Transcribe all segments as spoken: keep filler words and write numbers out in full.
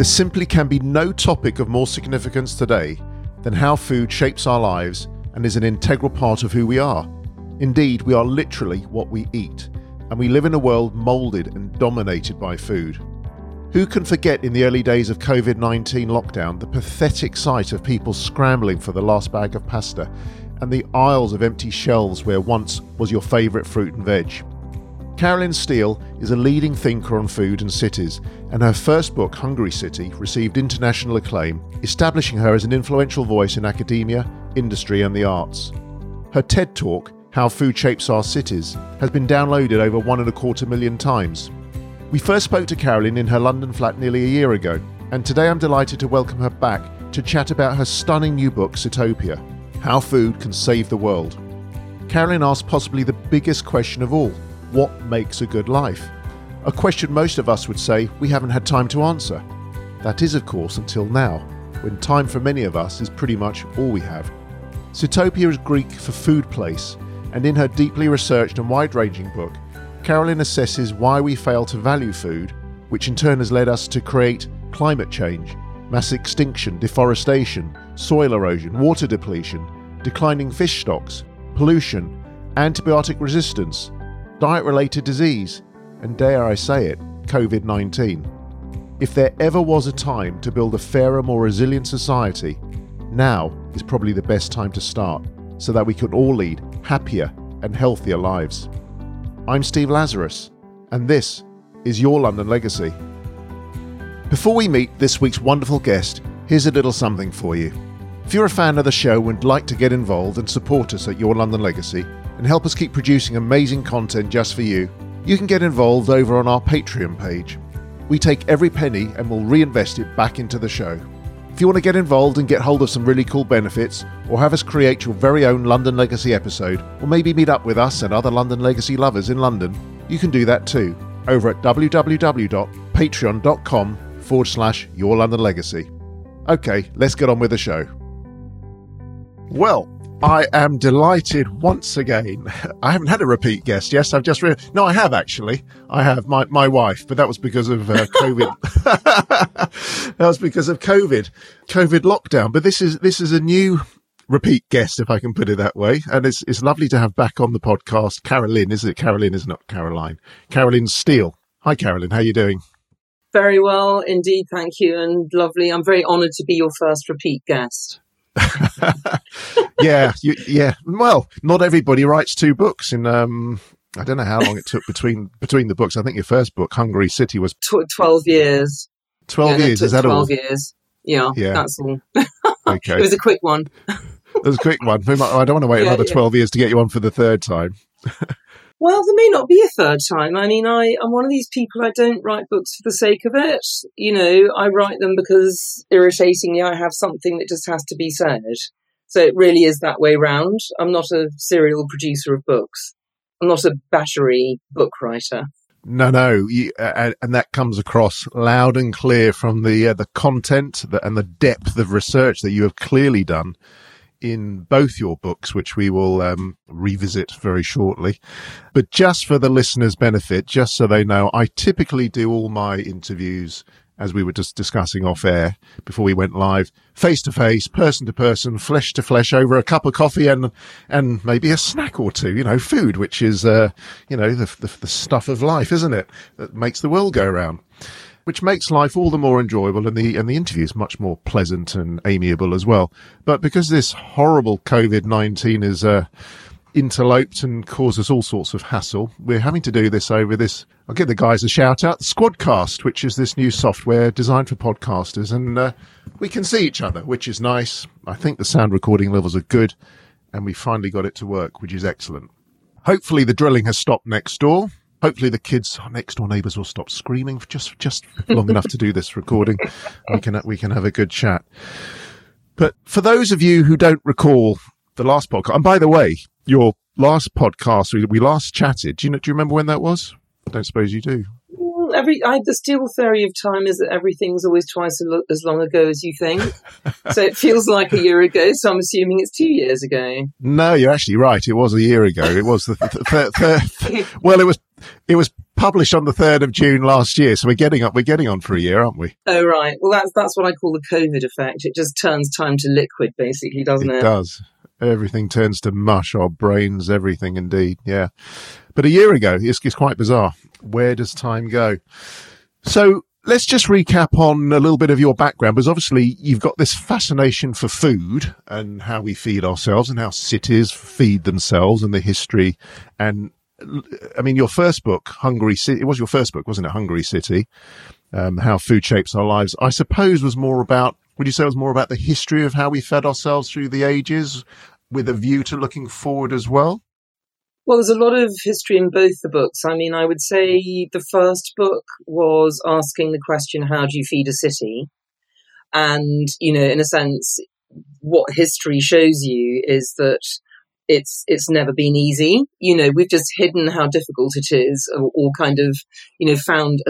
There simply can be no topic of more significance today than how food shapes our lives and is an integral part of who we are. Indeed, we are literally what we eat, and we live in a world moulded and dominated by food. Who can forget in the early days of COVID nineteen lockdown the pathetic sight of people scrambling for the last bag of pasta and the aisles of empty shelves where once was your favourite fruit and veg? Carolyn Steel is a leading thinker on food and cities, and her first book, Hungry City, received international acclaim, establishing her as an influential voice in academia, industry and the arts. Her TED Talk, How Food Shapes Our Cities, has been downloaded over one and a quarter million times. We first spoke to Carolyn in her London flat nearly a year ago, and today I'm delighted to welcome her back to chat about her stunning new book, Zootopia, How Food Can Save the World. Carolyn asked possibly the biggest question of all, what makes a good life? A question most of us would say we haven't had time to answer. That is, of course, until now, when time for many of us is pretty much all we have. Zootopia is Greek for food place, and in her deeply researched and wide-ranging book, Carolyn assesses why we fail to value food, which in turn has led us to create climate change, mass extinction, deforestation, soil erosion, water depletion, declining fish stocks, pollution, antibiotic resistance, diet-related disease, and dare I say it, COVID nineteen. If there ever was a time to build a fairer, more resilient society, now is probably the best time to start, so that we can all lead happier and healthier lives. I'm Steve Lazarus, and this is Your London Legacy. Before we meet this week's wonderful guest, here's a little something for you. If you're a fan of the show and would like to get involved and support us at Your London Legacy and help us keep producing amazing content just for you, you can get involved over on our Patreon page. We take every penny and we'll reinvest it back into the show. If you want to get involved and get hold of some really cool benefits, or have us create your very own London Legacy episode, or maybe meet up with us and other London Legacy lovers in London, you can do that too over at www.patreon.com forward slash Your London Legacy. Okay, let's get on with the show. Well, I am delighted once again. I haven't had a repeat guest. Yes, I've just re- no, I have actually. I have my my wife, but that was because of uh, COVID. That was because of COVID, COVID lockdown. But this is this is a new repeat guest, if I can put it that way. And it's it's lovely to have back on the podcast, Carolyn. Is it Carolyn? Is not Caroline? Carolyn Steel. Hi, Carolyn. How are you doing? Very well indeed, thank you, and lovely. I'm very honoured to be your first repeat guest. yeah, you, yeah. Well, not everybody writes two books. In um, I don't know how long it took between between the books. I think your first book, Hungry City, was Tw- twelve years. Twelve yeah, years. Is that twelve all? Twelve years. Yeah, yeah, that's all. Okay, it was a quick one. It was a quick one. I don't want to wait yeah, another yeah. twelve years to get you on for the third time. Well, there may not be a third time. I mean, I, I'm one of these people, I don't write books for the sake of it. You know, I write them because, irritatingly, I have something that just has to be said. So it really is that way round. I'm not a serial producer of books. I'm not a battery book writer. No, no. You, uh, and that comes across loud and clear from the, uh, the content that, and the depth of research that you have clearly done in both your books, which we will um, revisit very shortly. But just for the listeners' benefit, just so they know, I typically do all my interviews, as we were just discussing off air before we went live, face to face, person to person, flesh to flesh, over a cup of coffee and and maybe a snack or two, you know, food, which is, uh, you know, the, the, the stuff of life, isn't it? That makes the world go round, which makes life all the more enjoyable and the and the interviews much more pleasant and amiable as well. But because this horrible COVID nineteen is uh, interloped and causes all sorts of hassle, we're having to do this over this, I'll give the guys a shout out, Squadcast, which is this new software designed for podcasters. And uh, we can see each other, which is nice. I think the sound recording levels are good. And we finally got it to work, which is excellent. Hopefully the drilling has stopped next door. Hopefully the kids, next door neighbours, will stop screaming for just just long enough to do this recording. We can we can have a good chat. But for those of you who don't recall the last podcast, and by the way, your last podcast we, we last chatted. Do you know, do you remember when that was? I don't suppose you do. Well, every I, the Steel theory of time is that everything's always twice as long ago as you think. So it feels like a year ago. So I'm assuming it's two years ago. No, you're actually right. It was a year ago. It was the th- th- th- th- well, it was. it was published on the third of June last year, so we're getting up, we're getting on for a year, aren't we? Oh, right. Well, that's that's what I call the COVID effect. It just turns time to liquid, basically, doesn't it? It does. Everything turns to mush, our brains, everything indeed, yeah. But a year ago, it's, it's quite bizarre. Where does time go? So let's just recap on a little bit of your background, because obviously you've got this fascination for food and how we feed ourselves and how cities feed themselves and the history. And I mean, your first book, Hungry City, it was your first book, wasn't it? Hungry City, um, How Food Shapes Our Lives, I suppose was more about, would you say it was more about the history of how we fed ourselves through the ages with a view to looking forward as well? Well, there's a lot of history in both the books. I mean, I would say the first book was asking the question, how do you feed a city? And, you know, in a sense, what history shows you is that it's it's never been easy. You know, we've just hidden how difficult it is, or, or kind of, you know, found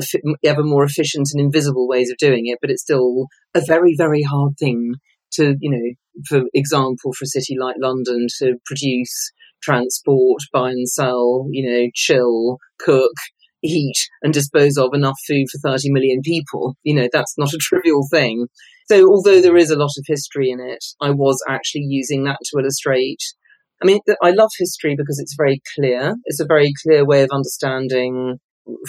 ever more efficient and invisible ways of doing it. But it's still a very, very hard thing to, you know, for example, for a city like London to produce, transport, buy and sell, you know, chill, cook, heat and dispose of enough food for thirty million people. You know, that's not a trivial thing. So although there is a lot of history in it, I was actually using that to illustrate. I mean, I love history because it's very clear. It's a very clear way of understanding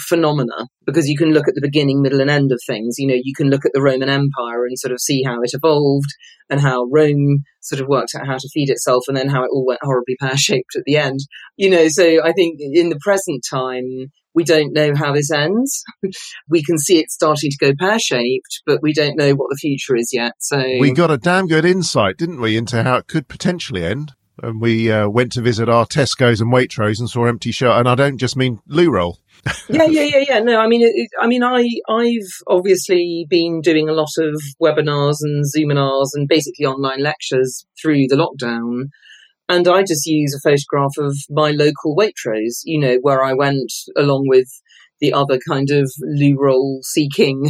phenomena, because you can look at the beginning, middle and end of things. You know, you can look at the Roman Empire and sort of see how it evolved and how Rome sort of worked out how to feed itself, and then how it all went horribly pear-shaped at the end. You know, so I think in the present time, we don't know how this ends. We can see it starting to go pear-shaped, but we don't know what the future is yet. So we got a damn good insight, didn't we, into how it could potentially end. And we uh, went to visit our Tesco's and Waitrose and saw empty shelves. And I don't just mean loo roll. yeah, yeah, yeah, yeah. No, I mean, it, I mean, I, I've obviously been doing a lot of webinars and Zoominars and basically online lectures through the lockdown. And I just use a photograph of my local Waitrose, you know, where I went along with the other kind of loo roll seeking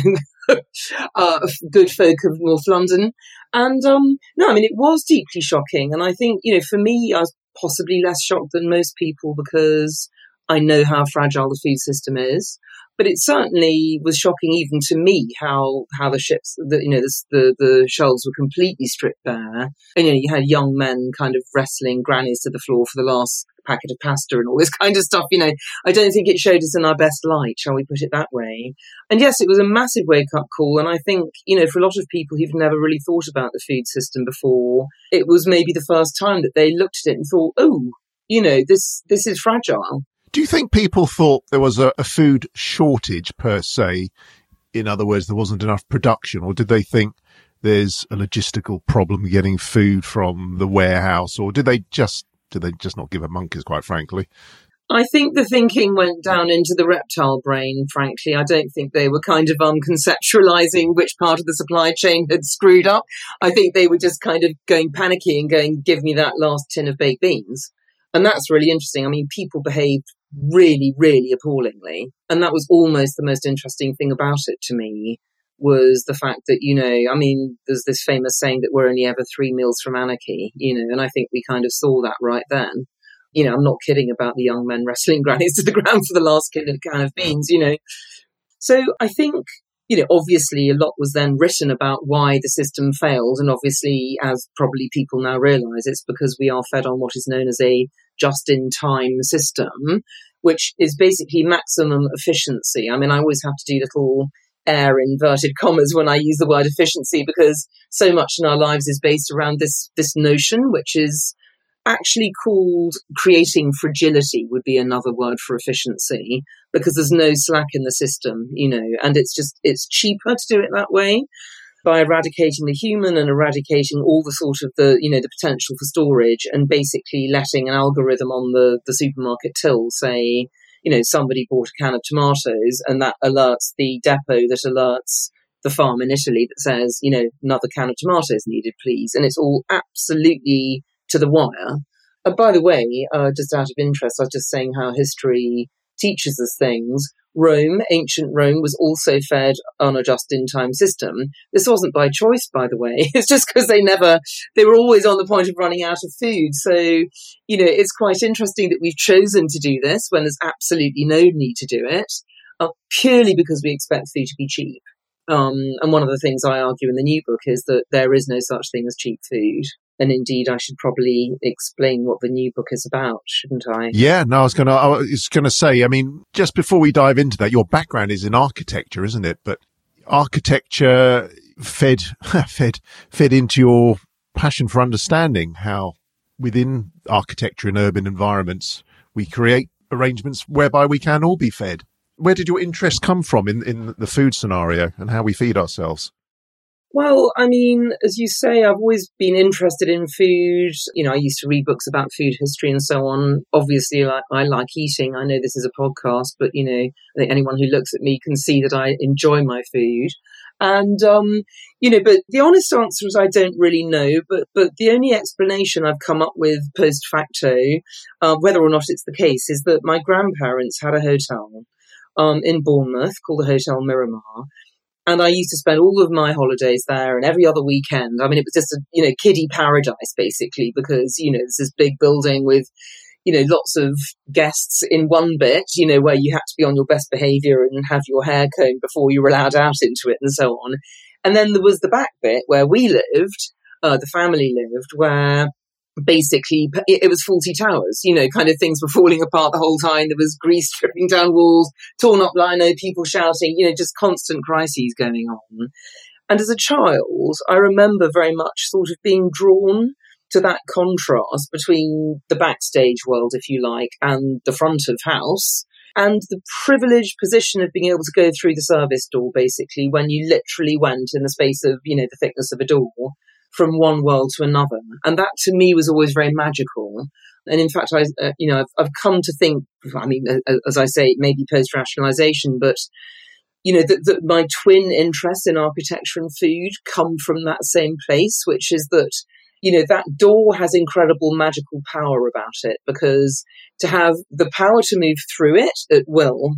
Uh, good folk of North London. And um, no, I mean, it was deeply shocking. And I think, you know, for me, I was possibly less shocked than most people because I know how fragile the food system is. But it certainly was shocking even to me how how the ships, the, you know, the, the the shelves were completely stripped bare. And, you know, you had young men kind of wrestling grannies to the floor for the last packet of pasta and all this kind of stuff. You know, I don't think it showed us in our best light, shall we put it that way. And yes, it was a massive wake-up call. And I think, you know, for a lot of people who've never really thought about the food system before, it was maybe the first time that they looked at it and thought, oh, you know, this this is fragile. Do you think people thought there was a, a food shortage per se? In other words, there wasn't enough production, or did they think there's a logistical problem getting food from the warehouse, or did they just did they just not give a monkey's? Quite frankly, I think the thinking went down into the reptile brain. Frankly, I don't think they were kind of um conceptualizing which part of the supply chain had screwed up. I think they were just kind of going panicky and going, "Give me that last tin of baked beans." And that's really interesting. I mean, people behaved really, really appallingly. And that was almost the most interesting thing about it to me, was the fact that, you know, I mean, there's this famous saying that we're only ever three meals from anarchy, you know, and I think we kind of saw that right then. You know, I'm not kidding about the young men wrestling grannies to the ground for the last can of beans, you know. So I think, you know, obviously a lot was then written about why the system failed. And obviously, as probably people now realise, it's because we are fed on what is known as a just-in-time system, which is basically maximum efficiency. I mean, I always have to do little air inverted commas when I use the word efficiency, because so much in our lives is based around this this notion, which is actually called creating fragility, would be another word for efficiency, because there's no slack in the system, you know, and it's just, it's cheaper to do it that way, by eradicating the human and eradicating all the sort of the, you know, the potential for storage, and basically letting an algorithm on the, the supermarket till say, you know, somebody bought a can of tomatoes, and that alerts the depot, that alerts the farm in Italy that says, you know, another can of tomatoes needed, please. And it's all absolutely to the wire. And by the way, uh, just out of interest, I was just saying how history teaches us things. Rome, ancient Rome, was also fed on a just-in-time system. This wasn't by choice, by the way. It's just because they never, they were always on the point of running out of food. So, you know, it's quite interesting that we've chosen to do this when there's absolutely no need to do it, uh, purely because we expect food to be cheap. Um, and one of the things I argue in the new book is that there is no such thing as cheap food. And indeed, I should probably explain what the new book is about, shouldn't I? Yeah, no, I was going to I was going to say, I mean, just before we dive into that, your background is in architecture, isn't it? But architecture fed fed fed into your passion for understanding how within architecture and urban environments, we create arrangements whereby we can all be fed. Where did your interest come from in, in the food scenario and how we feed ourselves? Well, I mean, as you say, I've always been interested in food. You know, I used to read books about food history and so on. Obviously, I, I like eating. I know this is a podcast, but, you know, I think anyone who looks at me can see that I enjoy my food. And, um, you know, but the honest answer is I don't really know. But but the only explanation I've come up with post facto, uh, whether or not it's the case, is that my grandparents had a hotel um, in Bournemouth called the Hotel Miramar. And I used to spend all of my holidays there and every other weekend. I mean, it was just a, you know, kiddie paradise, basically, because, you know, it's this big building with, you know, lots of guests in one bit, you know, where you had to be on your best behavior and have your hair combed before you were allowed out into it and so on. And then there was the back bit where we lived, uh, the family lived, where basically it was faulty towers, you know, kind of things were falling apart the whole time. There was grease dripping down walls, torn up lino, people shouting, you know, just constant crises going on. And as a child, I remember very much sort of being drawn to that contrast between the backstage world, if you like, and the front of house, and the privileged position of being able to go through the service door, basically, when you literally went in the space of, you know, the thickness of a door, from one world to another. And that to me was always very magical. And in fact, I, uh, you know, I've, I've come to think, I mean, uh, as I say, maybe post-rationalization, but, you know, that my twin interests in architecture and food come from that same place, which is that, you know, that door has incredible magical power about it, because to have the power to move through it at will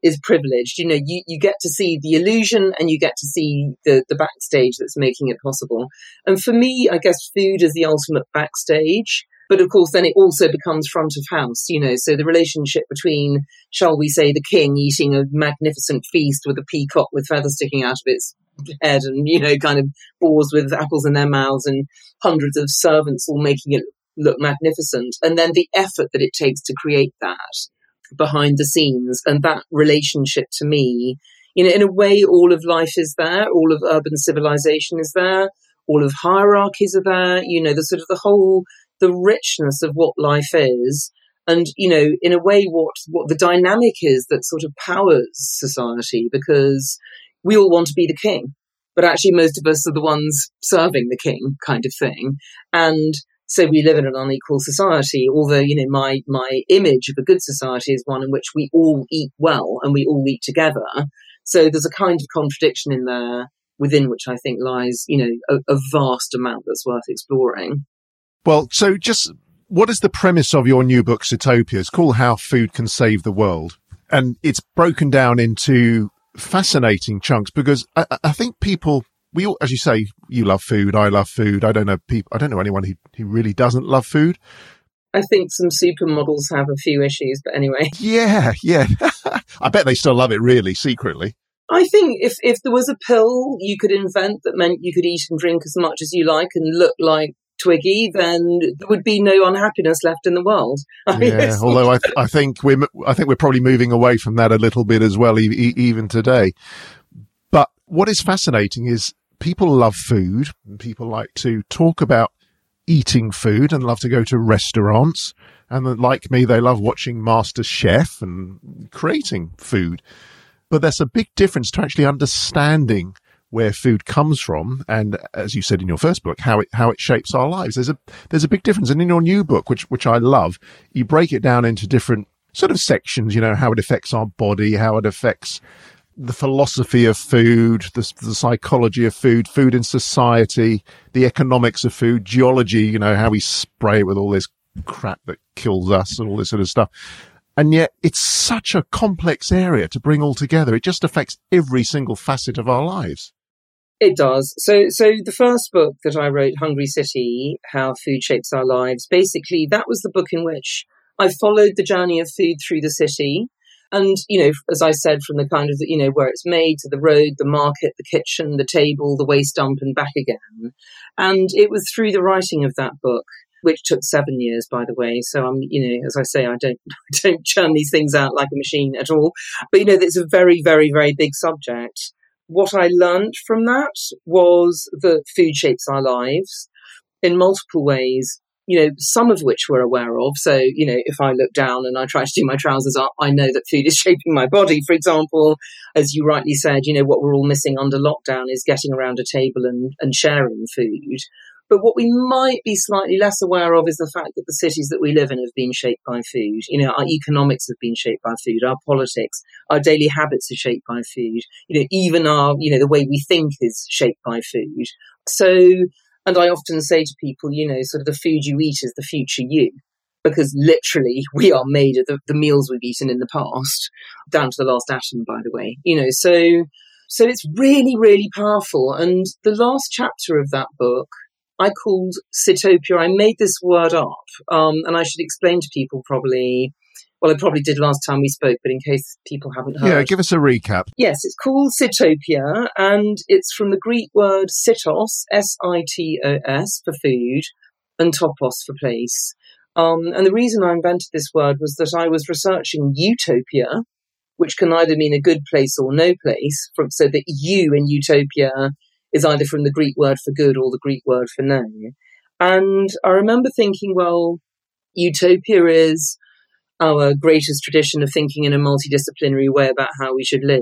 is privileged. You know, you, you get to see the illusion and you get to see the, the backstage that's making it possible. And for me, I guess food is the ultimate backstage. But of course, then it also becomes front of house, you know, so the relationship between, shall we say, the king eating a magnificent feast with a peacock with feathers sticking out of its head and, you know, kind of boars with apples in their mouths and hundreds of servants all making it look magnificent. And then the effort that it takes to create that behind the scenes, and that relationship to me, you know, in a way, all of life is there, all of urban civilization is there, all of hierarchies are there, you know, the sort of the whole, the richness of what life is, and, you know, in a way, what, what the dynamic is that sort of powers society, because we all want to be the king, but actually most of us are the ones serving the king, kind of thing. And so we live in an unequal society, although, you know, my, my image of a good society is one in which we all eat well and we all eat together. So there's a kind of contradiction in there within which I think lies, you know, a, a vast amount that's worth exploring. Well, so just what is the premise of your new book, Zootopia? It's called How Food Can Save the World. And it's broken down into fascinating chunks because I, I think people... We all, as you say, you love food. I love food. I don't know people. I don't know anyone who, who really doesn't love food. I think some supermodels have a few issues, but anyway. Yeah, yeah. I bet they still love it, really, secretly. I think if, if there was a pill you could invent that meant you could eat and drink as much as you like and look like Twiggy, then there would be no unhappiness left in the world. I mean, yeah, although I, th- I think we're, I think we're probably moving away from that a little bit as well, e- e- even today. But what is fascinating is people love food and people like to talk about eating food and love to go to restaurants. And like me, they love watching MasterChef and creating food. But there's a big difference to actually understanding where food comes from. And as you said in your first book, how it, how it shapes our lives. There's a, there's a big difference. And in your new book, which, which I love, you break it down into different sort of sections, you know, how it affects our body, how it affects the philosophy of food, the, the psychology of food, food in society, the economics of food, geology, you know, how we spray it with all this crap that kills us and all this sort of stuff. And yet it's such a complex area to bring all together. It just affects every single facet of our lives. It does. So so the first book that I wrote, Hungry City, How Food Shapes Our Lives, basically that was the book in which I followed the journey of food through the city. And, you know, as I said, from the kind of, you know, where it's made to the road, the market, the kitchen, the table, the waste dump and back again. And it was through the writing of that book, which took seven years, by the way. So, I'm, you know, as I say, I don't I don't churn these things out like a machine at all. But, you know, it's a very, very, very big subject. What I learned from that was that food shapes our lives in multiple ways, you know, some of which we're aware of. So, you know, if I look down and I try to do my trousers up, I know that food is shaping my body. For example, as you rightly said, you know, what we're all missing under lockdown is getting around a table and, and sharing food. But what we might be slightly less aware of is the fact that the cities that we live in have been shaped by food. You know, our economics have been shaped by food, our politics, our daily habits are shaped by food. You know, even our, you know, the way we think is shaped by food. So, and I often say to people, you know, sort of the food you eat is the future you, because literally we are made of the, the meals we've eaten in the past, down to the last atom, by the way. You know, so, so it's really, really powerful. And the last chapter of that book, I called Zootopia. I made this word up, um, and I should explain to people probably, well, I probably did last time we spoke, but in case people haven't heard. Yeah, give us a recap. Yes, it's called Zootopia, and it's from the Greek word sitos, S I T O S, for food, and topos for place. Um, and the reason I invented this word was that I was researching utopia, which can either mean a good place or no place, from, so that you in utopia is either from the Greek word for good or the Greek word for no. And I remember thinking, well, utopia is our greatest tradition of thinking in a multidisciplinary way about how we should live,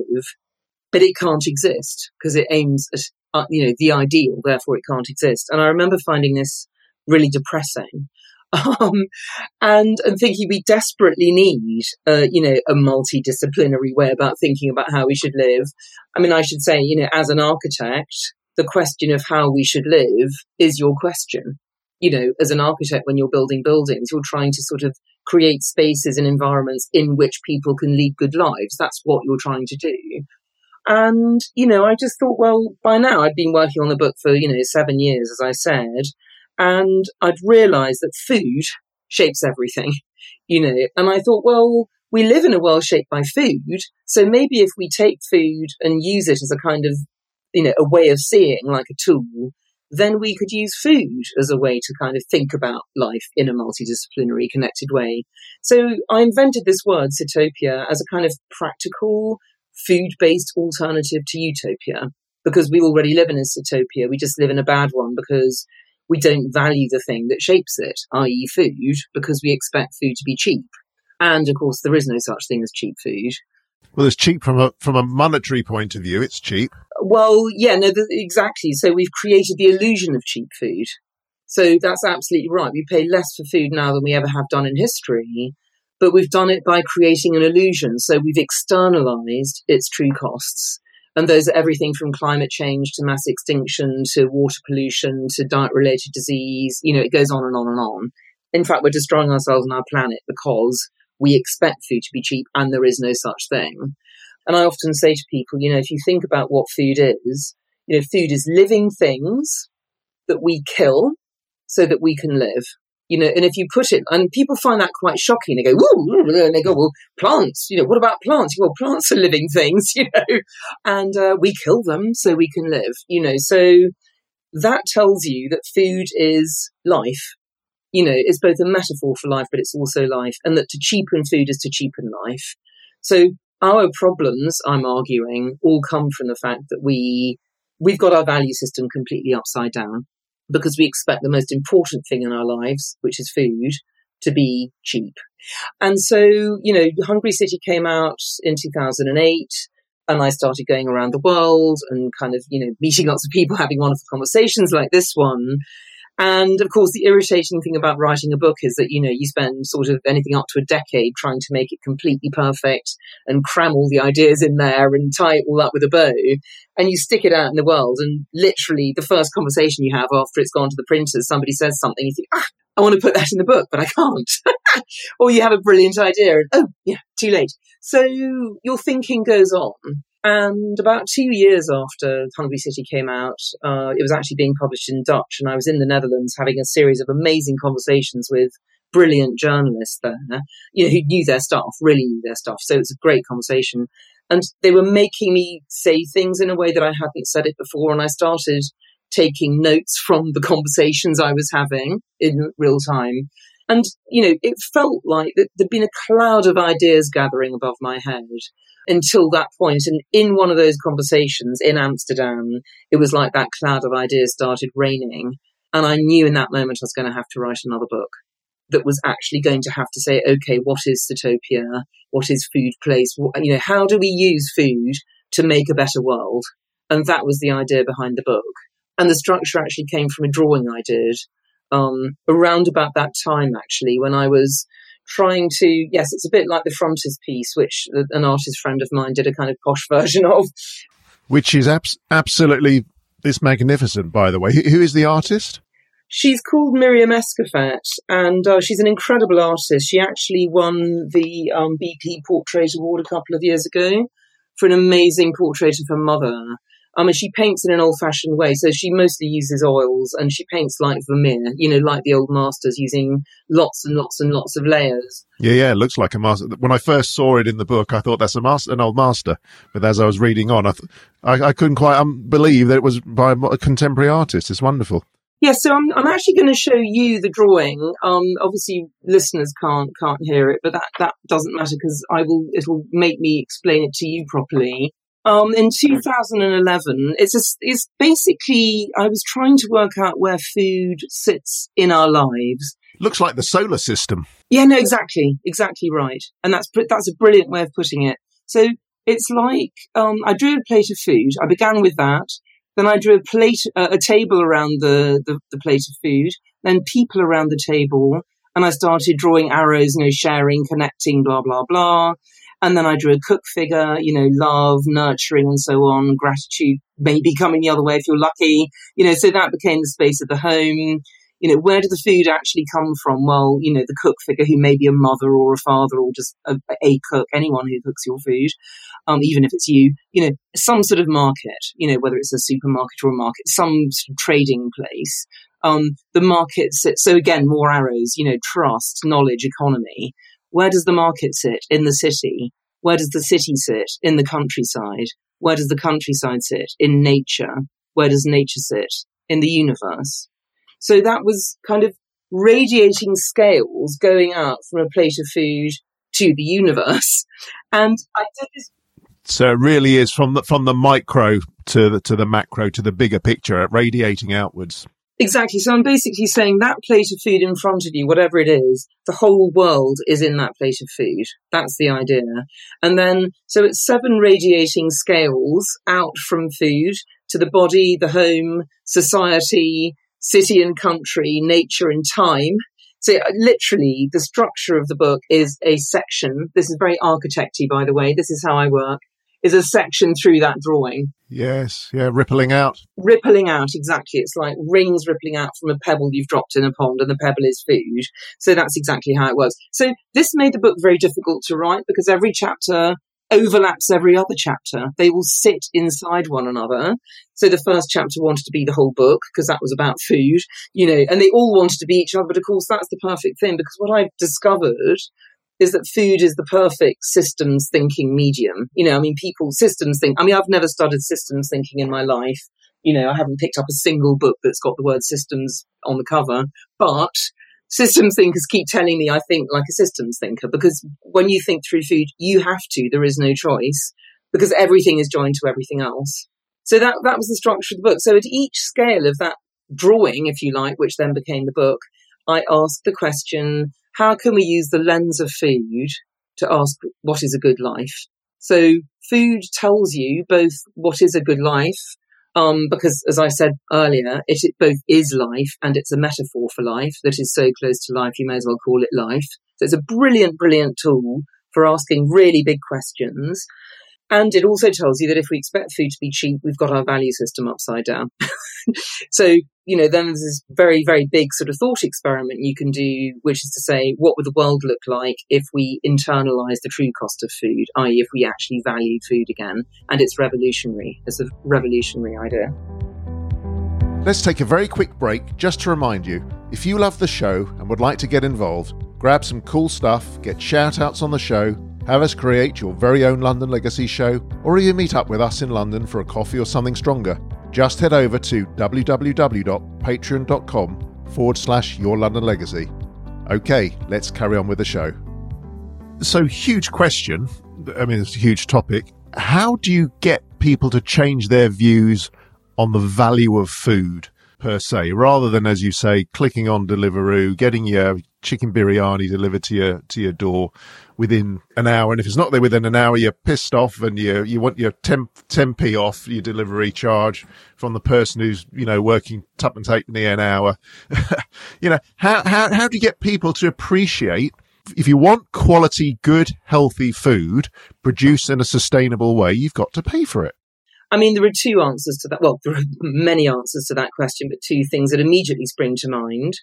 but it can't exist because it aims at uh, you know, the ideal, therefore it can't exist. And I remember finding this really depressing. Um, and, and thinking we desperately need, uh, you know, a multidisciplinary way about thinking about how we should live. I mean, I should say, you know, as an architect, the question of how we should live is your question. You know, as an architect, when you're building buildings, you're trying to sort of create spaces and environments in which people can lead good lives. That's what you're trying to do. And, you know, I just thought, well, by now I'd been working on the book for, you know, seven years, as I said. And I'd realised that food shapes everything, you know. And I thought, well, we live in a world shaped by food. So maybe if we take food and use it as a kind of, you know, a way of seeing, like a tool, then we could use food as a way to kind of think about life in a multidisciplinary, connected way. So I invented this word, Zootopia, as a kind of practical, food-based alternative to utopia, because we already live in a Zootopia. We just live in a bad one because we don't value the thing that shapes it, that is food, because we expect food to be cheap. And, of course, there is no such thing as cheap food. Well, it's cheap from a from a monetary point of view. It's cheap. Well, yeah, no, th- exactly. So we've created the illusion of cheap food. So that's absolutely right. We pay less for food now than we ever have done in history, but we've done it by creating an illusion. So we've externalised its true costs. And those are everything from climate change to mass extinction to water pollution to diet-related disease. You know, it goes on and on and on. In fact, we're destroying ourselves and our planet because we expect food to be cheap and there is no such thing. And I often say to people, you know, if you think about what food is, you know, food is living things that we kill so that we can live. You know, and if you put it, and people find that quite shocking. They go, "Ooh," and they go, "Well, plants. You know, what about plants? Well, plants are living things, you know, and uh, we kill them so we can live." You know, so that tells you that food is life. You know, it's both a metaphor for life, but it's also life, and that to cheapen food is to cheapen life. So our problems, I'm arguing, all come from the fact that we we've got our value system completely upside down, because we expect the most important thing in our lives, which is food, to be cheap. And so, you know, Hungry City came out in two thousand eight, and I started going around the world and kind of, you know, meeting lots of people, having wonderful conversations like this one. And, of course, the irritating thing about writing a book is that, you know, you spend sort of anything up to a decade trying to make it completely perfect and cram all the ideas in there and tie it all up with a bow. And you stick it out in the world. And literally the first conversation you have after it's gone to the printers, somebody says something, you think, ah, I want to put that in the book, but I can't. or you have a brilliant idea and, oh, yeah, too late. So your thinking goes on. And about two years after Hungry City came out, uh, it was actually being published in Dutch. And I was in the Netherlands having a series of amazing conversations with brilliant journalists there, you know, who knew their stuff, really knew their stuff. So it was a great conversation. And they were making me say things in a way that I hadn't said it before. And I started taking notes from the conversations I was having in real time. And, you know, it felt like that there'd been a cloud of ideas gathering above my head until that point. And in one of those conversations in Amsterdam, it was like that cloud of ideas started raining. And I knew in that moment I was going to have to write another book that was actually going to have to say, okay, what is Zootopia? What is food place? What, you know, how do we use food to make a better world? And that was the idea behind the book. And the structure actually came from a drawing I did um, around about that time, actually, when I was trying to, yes, it's a bit like the frontispiece, which an artist friend of mine did a kind of posh version of. Which is abs- absolutely, it's magnificent, by the way. Who, who is the artist? She's called Miriam Escofet, and uh, she's an incredible artist. She actually won the um, B P Portrait Award a couple of years ago for an amazing portrait of her mother. I mean, she paints in an old-fashioned way, so she mostly uses oils, and she paints like Vermeer, you know, like the old masters, using lots and lots and lots of layers. Yeah, yeah, it looks like a master. When I first saw it in the book, I thought that's a master, an old master. But as I was reading on, I, th- I, I couldn't quite um, believe that it was by a contemporary artist. It's wonderful. Yeah, so I'm, I'm actually going to show you the drawing. Um, obviously, listeners can't can't hear it, but that, that doesn't matter because I will. It'll make me explain it to you properly. Um, in two thousand eleven, it's a, it's basically, I was trying to work out where food sits in our lives. Looks like the solar system. Yeah, no, exactly, exactly right. And that's that's a brilliant way of putting it. So it's like um, I drew a plate of food. I began with that. Then I drew a plate, uh, a table around the, the, the plate of food. Then people around the table, and I started drawing arrows, you know, sharing, connecting, blah blah blah. And then I drew a cook figure, you know, love, nurturing, and so on, gratitude, maybe coming the other way if you're lucky. You know, so that became the space of the home. You know, where did the food actually come from? Well, you know, the cook figure who may be a mother or a father or just a, a cook, anyone who cooks your food, um, even if it's you, you know, some sort of market, you know, whether it's a supermarket or a market, some sort of trading place. Um, the market sits, so again, more arrows, you know, trust, knowledge, economy. Where does the market sit in the city? Where does the city sit in the countryside? Where does the countryside sit in nature? Where does nature sit in the universe? So that was kind of radiating scales going out from a plate of food to the universe. And I did this. So it really is from the, from the micro to the, to the macro to the bigger picture, radiating outwards. Exactly. So I'm basically saying that plate of food in front of you, whatever it is, the whole world is in that plate of food. That's the idea. And then, so it's seven radiating scales out from food to the body, the home, society, city and country, nature and time. So literally the structure of the book is a section. This is very architecty, by the way. This is how I work. Is a section through that drawing. Yes, yeah, rippling out. Rippling out, exactly. It's like rings rippling out from a pebble you've dropped in a pond, and the pebble is food. So that's exactly how it works. So this made the book very difficult to write because every chapter overlaps every other chapter. They will sit inside one another. So the first chapter wanted to be the whole book because that was about food, you know, and they all wanted to be each other. But of course, that's the perfect thing because what I've discovered is that food is the perfect systems thinking medium. You know, I mean, people systems think, I mean, I've never studied systems thinking in my life. You know, I haven't picked up a single book that's got the word systems on the cover, but systems thinkers keep telling me I think like a systems thinker, because when you think through food, you have to, there is no choice because everything is joined to everything else. So that, that was the structure of the book. So at each scale of that drawing, if you like, which then became the book, I asked the question, how can we use the lens of food to ask what is a good life? So food tells you both what is a good life, um, because, as I said earlier, it, it both is life and it's a metaphor for life that is so close to life, you may as well call it life. So it's a brilliant, brilliant tool for asking really big questions. And it also tells you that if we expect food to be cheap, we've got our value system upside down. So, you know, then there's this very, very big sort of thought experiment you can do, which is to say, what would the world look like if we internalise the true cost of food, that is if we actually value food again? And it's revolutionary. It's a revolutionary idea. Let's take a very quick break just to remind you, if you love the show and would like to get involved, grab some cool stuff, get shout-outs on the show, have us create your very own London Legacy show, or even meet up with us in London for a coffee or something stronger, just head over to www.patreon.com forward slash Your London Legacy. Okay, let's carry on with the show. So, huge question. I mean, it's a huge topic. How do you get people to change their views on the value of food per se, rather than, as you say, clicking on Deliveroo, getting your chicken biryani delivered to your to your door within an hour, and if it's not there within an hour, you're pissed off and you you want your ten p off your delivery charge from the person who's, you know, working tuppence halfpenny an hour. You know, how, how how do you get people to appreciate, if you want quality, good, healthy food produced in a sustainable way, you've got to pay for it? I mean, there are two answers to that. Well, there are many answers to that question, but two things that immediately spring to mind.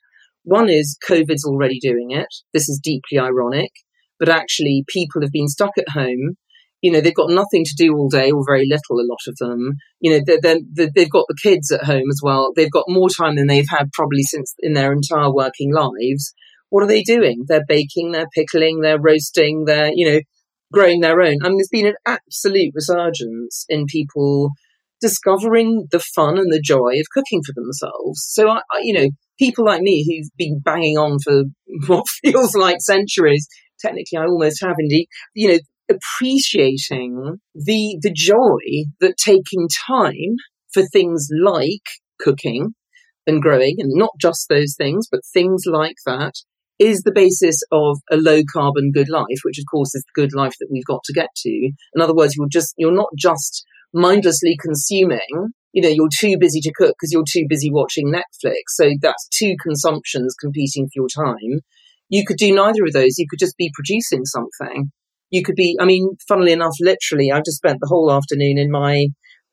One is COVID's already doing it. This is deeply ironic, but actually people have been stuck at home. You know, they've got nothing to do all day, or very little, a lot of them. You know, they're, they're, they've got the kids at home as well. They've got more time than they've had probably since in their entire working lives. What are they doing? They're baking, they're pickling, they're roasting, they're, you know, growing their own. I mean, there's been an absolute resurgence in people discovering the fun and the joy of cooking for themselves. So, I, I, you know, people like me who've been banging on for what feels like centuries, technically I almost have indeed, you know, appreciating the the joy that taking time for things like cooking and growing, and not just those things, but things like that, is the basis of a low-carbon good life, which, of course, is the good life that we've got to get to. In other words, you're just you're not just mindlessly consuming. You know, you're too busy to cook because you're too busy watching Netflix. So that's two consumptions competing for your time. You could do neither of those. You could just be producing something. You could be, I mean, funnily enough, literally, I've just spent the whole afternoon in my,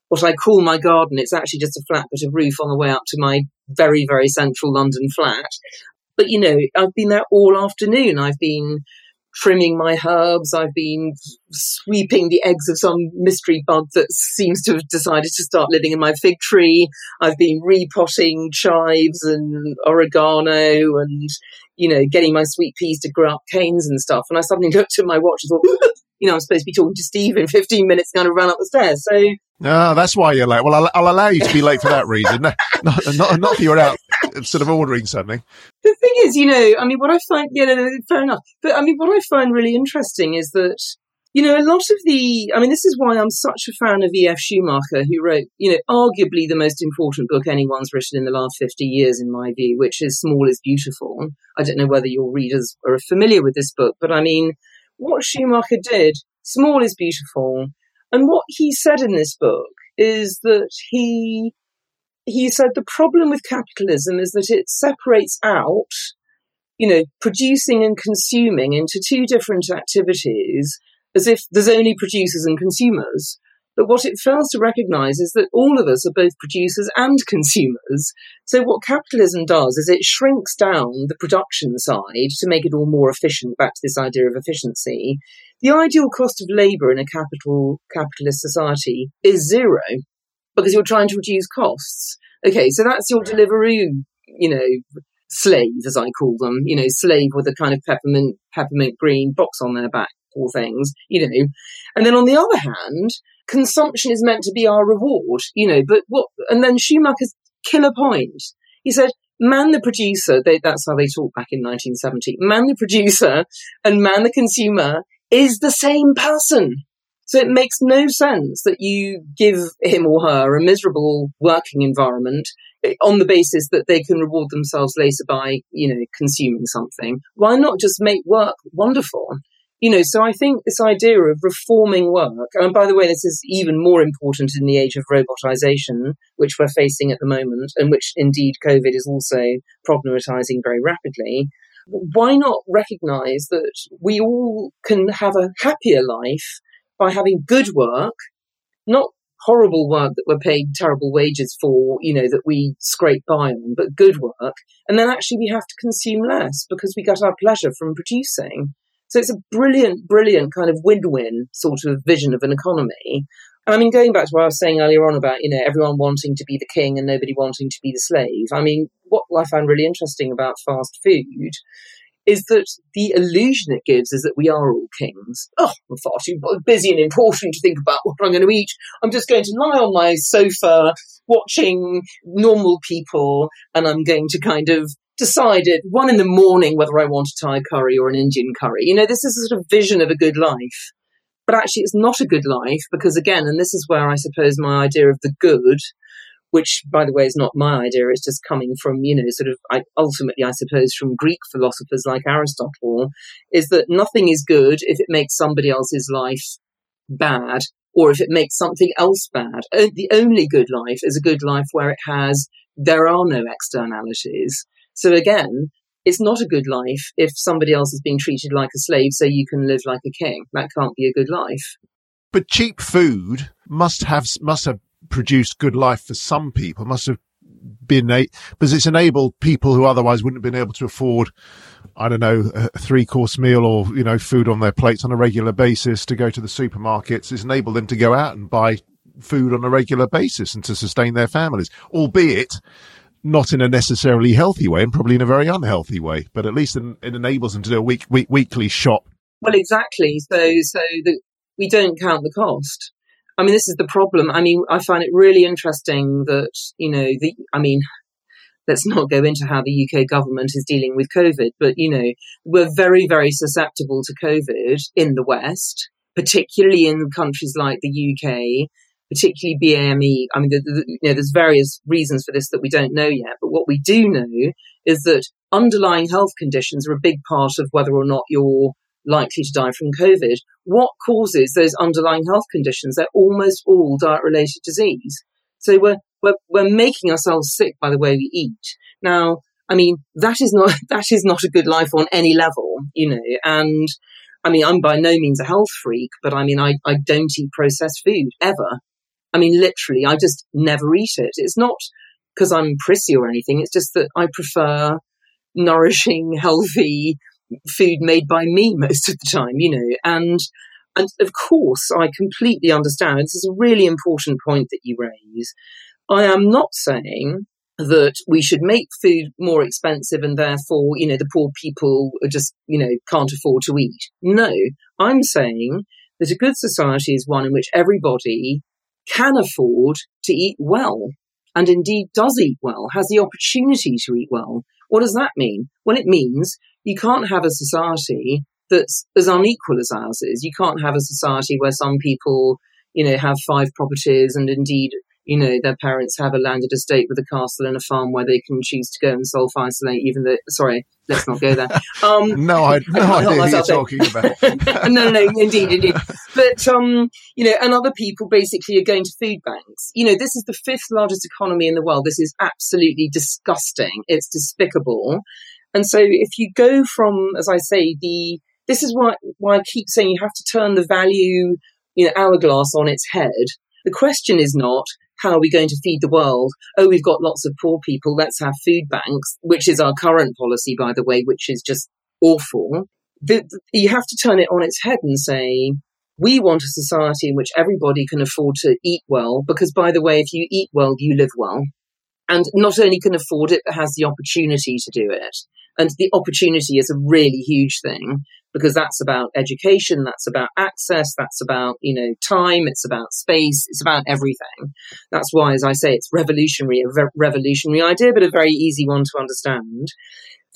what I call my garden. It's actually just a flat bit of roof on the way up to my very, very central London flat. But, you know, I've been there all afternoon. I've been trimming my herbs. I've been sweeping the eggs of some mystery bug that seems to have decided to start living in my fig tree. I've been repotting chives and oregano and, you know, getting my sweet peas to grow up canes and stuff. And I suddenly looked at my watch and thought, you know, I'm supposed to be talking to Steve in fifteen minutes, kind of ran up the stairs. So, no, oh, that's why you're late. Well, I'll, I'll allow you to be late for that reason. No, not, not, not that you're out sort of ordering something. The thing is, you know, I mean, what I find, yeah, no, no, fair enough. But I mean, what I find really interesting is that, you know, a lot of the, I mean, this is why I'm such a fan of E F Schumacher, who wrote, you know, arguably the most important book anyone's written in the last fifty years, in my view, which is Small is Beautiful. I don't know whether your readers are familiar with this book, but I mean, what Schumacher did, Small is Beautiful. And what he said in this book is that he he said the problem with capitalism is that it separates out, you know, producing and consuming into two different activities, as if there's only producers and consumers. But what it fails to recognise is that all of us are both producers and consumers. So what capitalism does is it shrinks down the production side to make it all more efficient, back to this idea of efficiency. The ideal cost of labour in a capital capitalist society is zero, because you're trying to reduce costs. Okay, so that's your Deliveroo, you know, slave, as I call them, you know, slave with a kind of peppermint peppermint green box on their back, all things, you know. And then on the other hand, consumption is meant to be our reward, you know, but what, and then Schumacher's killer point. He said, man the producer, they, that's how they talked back in nineteen seventy, man the producer and man the consumer is the same person. So it makes no sense that you give him or her a miserable working environment on the basis that they can reward themselves later by, you know, consuming something. Why not just make work wonderful? You know, so I think this idea of reforming work, and by the way, this is even more important in the age of robotisation, which we're facing at the moment, and which indeed COVID is also problematising very rapidly. Why not recognise that we all can have a happier life by having good work, not horrible work that we're paid terrible wages for, you know, that we scrape by on, but good work. And then actually we have to consume less because we get our pleasure from producing. So it's a brilliant, brilliant kind of win-win sort of vision of an economy. And I mean, going back to what I was saying earlier on about, you know, everyone wanting to be the king and nobody wanting to be the slave. I mean, what I found really interesting about fast food is that the illusion it gives is that we are all kings. Oh, I'm far too busy and important to think about what I'm going to eat. I'm just going to lie on my sofa watching normal people, and I'm going to kind of decide at one in the morning whether I want a Thai curry or an Indian curry. You know, this is a sort of vision of a good life. But actually, it's not a good life because, again, and this is where I suppose my idea of the good, which, by the way, is not my idea, it's just coming from, you know, sort of, I, ultimately, I suppose, from Greek philosophers like Aristotle, is that nothing is good if it makes somebody else's life bad or if it makes something else bad. The only good life is a good life where it has, there are no externalities. So again, it's not a good life if somebody else is being treated like a slave so you can live like a king. That can't be a good life. But cheap food must have, must have, produced good life for some people, must have been a because it's enabled people who otherwise wouldn't have been able to afford, I don't know, a three course meal or, you know, food on their plates on a regular basis to go to the supermarkets. It's enabled them to go out and buy food on a regular basis and to sustain their families, albeit not in a necessarily healthy way and probably in a very unhealthy way, but at least in, it enables them to do a week, week weekly shop. Well, exactly. So, so the, we don't count the cost. I mean, this is the problem. I mean, I find it really interesting that, you know, the, I mean, let's not go into how the U K government is dealing with COVID, but, you know, we're very, very susceptible to COVID in the West, particularly in countries like the U K, particularly B M E. I mean, the, the, you know, there's various reasons for this that we don't know yet, but what we do know is that underlying health conditions are a big part of whether or not you're likely to die from COVID. What causes those underlying health conditions? They're almost all diet-related disease. So we're, we're we're making ourselves sick by the way we eat. Now, I mean, that is not that is not a good life on any level, you know. And I mean, I'm by no means a health freak, but I mean, I, I don't eat processed food ever. I mean, literally, I just never eat it. It's not because I'm prissy or anything. It's just that I prefer nourishing, healthy food made by me most of the time, you know. And and of course, I completely understand. This is a really important point that you raise. I am not saying that we should make food more expensive and therefore, you know, the poor people are just, you know, can't afford to eat. No, I'm saying that a good society is one in which everybody can afford to eat well and indeed does eat well, has the opportunity to eat well. What does that mean? Well, it means you can't have a society that's as unequal as ours is. You can't have a society where some people, you know, have five properties and indeed, you know, their parents have a landed estate with a castle and a farm where they can choose to go and self-isolate, even though, sorry, let's not go there. Um, no, I, no I idea what you're talking about. no, no, no, indeed, indeed. But, um, you know, and other people basically are going to food banks. You know, this is the fifth largest economy in the world. This is absolutely disgusting. It's despicable. And so if you go from, as I say, the this is why why I keep saying you have to turn the value, you know, hourglass on its head. The question is not, how are we going to feed the world? Oh, we've got lots of poor people. Let's have food banks, which is our current policy, by the way, which is just awful. The, the, you have to turn it on its head and say, we want a society in which everybody can afford to eat well, because, by the way, if you eat well, you live well. And not only can afford it, but has the opportunity to do it. And the opportunity is a really huge thing because that's about education, that's about access, that's about, you know, time, it's about space, it's about everything. That's why, as I say, it's revolutionary, a re- revolutionary idea, but a very easy one to understand.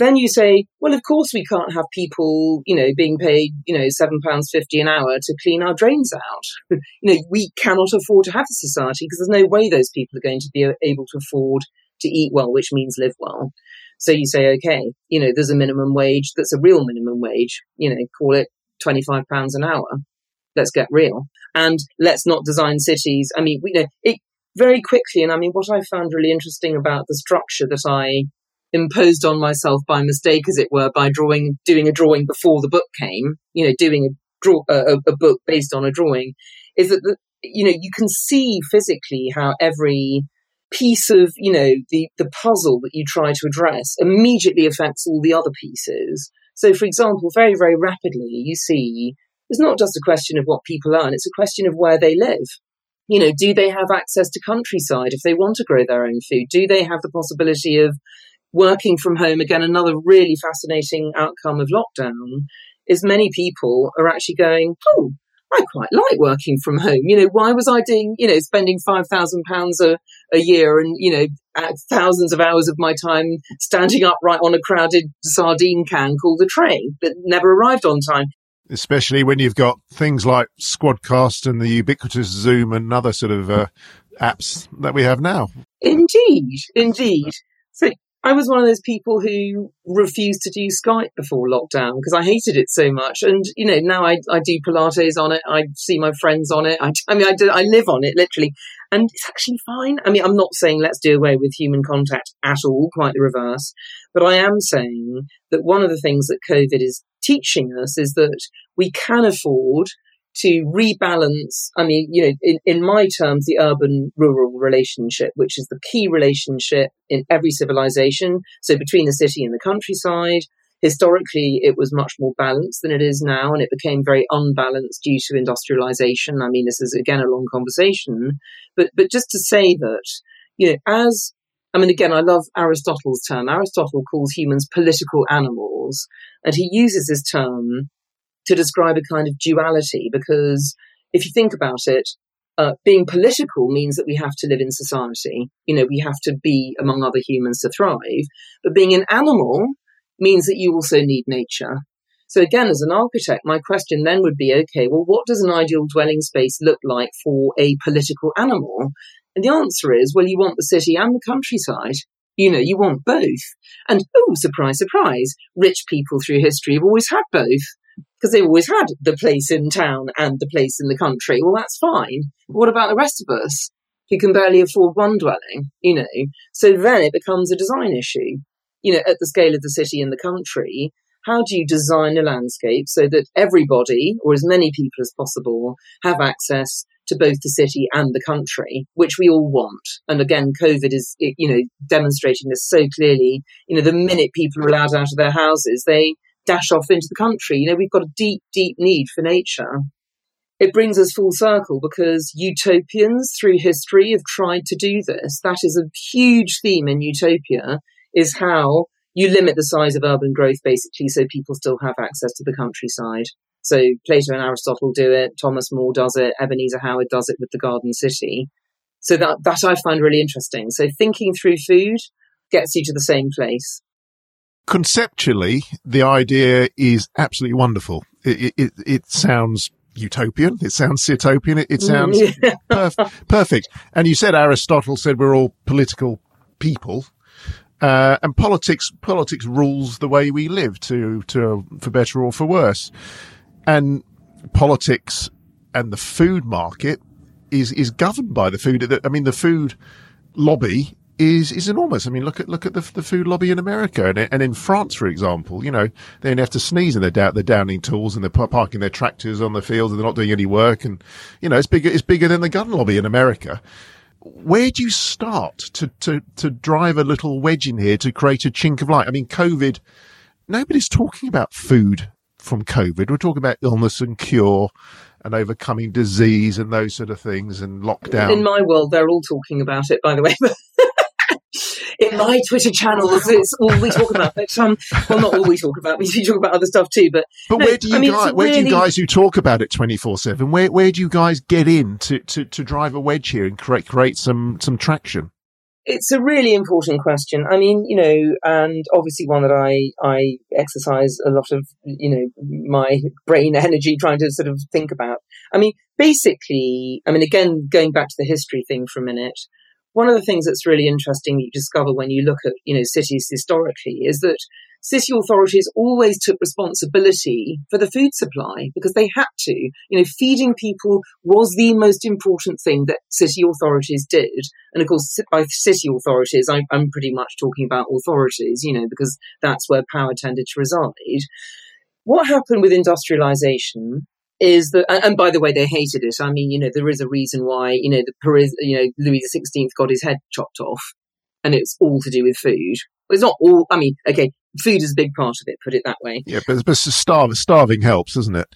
Then you say, well, of course we can't have people, you know, being paid, you know, seven pounds fifty an hour to clean our drains out. You know, we cannot afford to have a society because there's no way those people are going to be able to afford to eat well, which means live well. So you say, okay, you know, there's a minimum wage that's a real minimum wage, you know, call it twenty-five pounds an hour. Let's get real. And let's not design cities. I mean, we you know it very quickly. And I mean, what I found really interesting about the structure that I imposed on myself by mistake, as it were, by drawing, doing a drawing before the book came, you know, doing a, draw, a, a book based on a drawing, is that the, you know, you can see physically how every piece of, you know, the, the puzzle that you try to address immediately affects all the other pieces. So, for example, very, very rapidly, you see it's not just a question of what people earn, it's a question of where they live. You know, do they have access to countryside if they want to grow their own food? Do they have the possibility of working from home? Again, another really fascinating outcome of lockdown is many people are actually going, oh, I quite like working from home. You know, why was I doing, you know, spending five thousand pounds a, a year and, you know, thousands of hours of my time standing upright on a crowded sardine can called a train that never arrived on time? Especially when you've got things like Squadcast and the ubiquitous Zoom and other sort of uh, apps that we have now. Indeed, indeed. So I was one of those people who refused to do Skype before lockdown because I hated it so much. And, you know, now I, I do Pilates on it. I see my friends on it. I, I mean, I, do, I live on it, literally. And it's actually fine. I mean, I'm not saying let's do away with human contact at all, quite the reverse. But I am saying that one of the things that COVID is teaching us is that we can afford to rebalance, I mean, you know, in, in my terms, the urban-rural relationship, which is the key relationship in every civilization. So between the city and the countryside, historically, it was much more balanced than it is now, and it became very unbalanced due to industrialization. I mean, this is, again, a long conversation. But, but just to say that, you know, as, I mean, again, I love Aristotle's term. Aristotle calls humans political animals, and he uses this term to describe a kind of duality, because if you think about it, uh, being political means that we have to live in society. You know, we have to be among other humans to thrive. But being an animal means that you also need nature. So again, as an architect, my question then would be, okay, well, what does an ideal dwelling space look like for a political animal? And the answer is, well, you want the city and the countryside. You know, you want both. And, oh, surprise, surprise, rich people through history have always had both. Because they always had the place in town and the place in the country. Well, that's fine. But what about the rest of us who can barely afford one dwelling, you know? So then it becomes a design issue, you know, at the scale of the city and the country. How do you design a landscape so that everybody, or as many people as possible, have access to both the city and the country, which we all want? And again, COVID is, you know, demonstrating this so clearly. You know, the minute people are allowed out of their houses, they dash off into the country. You know, we've got a deep, deep need for nature. It brings us full circle because utopians through history have tried to do this. That is a huge theme in Utopia, is how you limit the size of urban growth, basically, so people still have access to the countryside. So Plato and Aristotle do it, Thomas More does it, Ebenezer Howard does it with the Garden City. So that, that I find really interesting. So thinking through food gets you to the same place. Conceptually, the idea is absolutely wonderful. It, it, it sounds utopian. It sounds Zootopia. It, it sounds perf- perfect. And you said Aristotle said we're all political people, uh, and politics politics rules the way we live, to to for better or for worse. And politics and the food market is is governed by the food. I mean, the food lobby is is enormous. I mean, look at look at the the food lobby in America and, and in France, for example. You know, they only have to sneeze and they're down, they're downing tools and they're parking their tractors on the fields and they're not doing any work. And you know, it's bigger it's bigger than the gun lobby in America. Where do you start to to to drive a little wedge in here to create a chink of light? I mean, COVID. Nobody's talking about food from COVID. We're talking about illness and cure and overcoming disease and those sort of things and lockdown. In my world, they're all talking about it, by the way. In my Twitter channels, it's all we talk about. But, um, well, not all we talk about. We do talk about other stuff too. But but no, where do you I mean, guys? Where really... do you guys who talk about it twenty-four seven? Where where do you guys get in to, to, to drive a wedge here and create create some some traction? It's a really important question. I mean, you know, and obviously one that I I exercise a lot of, you know, my brain energy trying to sort of think about. I mean, basically, I mean, again, going back to the history thing for a minute. One of the things that's really interesting you discover when you look at, you know, cities historically is that city authorities always took responsibility for the food supply because they had to. You know, feeding people was the most important thing that city authorities did. And of course, by city authorities, I, I'm pretty much talking about authorities, you know, because that's where power tended to reside. What happened with industrialization is that, and by the way, they hated it. I mean, you know, there is a reason why, you know, the Paris, you know, Louis the sixteenth got his head chopped off, and it's all to do with food. Well, it's not all, I mean, okay, food is a big part of it, put it that way. Yeah, but, but starve, starving helps, doesn't it?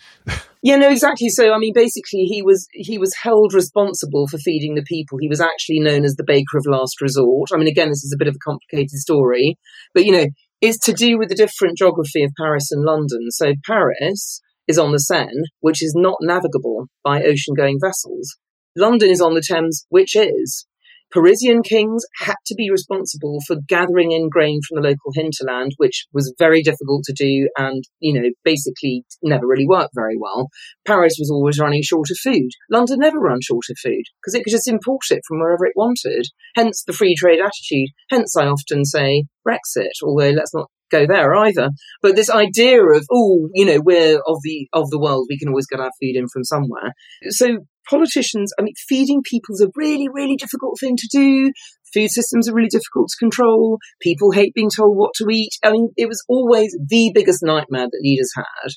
Yeah, no, exactly. So, I mean, basically, he was he was held responsible for feeding the people. He was actually known as the baker of last resort. I mean, again, this is a bit of a complicated story, but, you know, it's to do with the different geography of Paris and London. So Paris is on the Seine, which is not navigable by ocean-going vessels. London is on the Thames, which is. Parisian kings had to be responsible for gathering in grain from the local hinterland, which was very difficult to do and, you know, basically never really worked very well. Paris was always running short of food. London never ran short of food because it could just import it from wherever it wanted. Hence the free trade attitude. Hence I often say Brexit, although let's not go there either. But this idea of, oh, you know, we're of the of the world, we can always get our food in from somewhere. So politicians, I mean, feeding people is a really, really difficult thing to do. Food systems are really difficult to control. People hate being told what to eat. I mean, it was always the biggest nightmare that leaders had.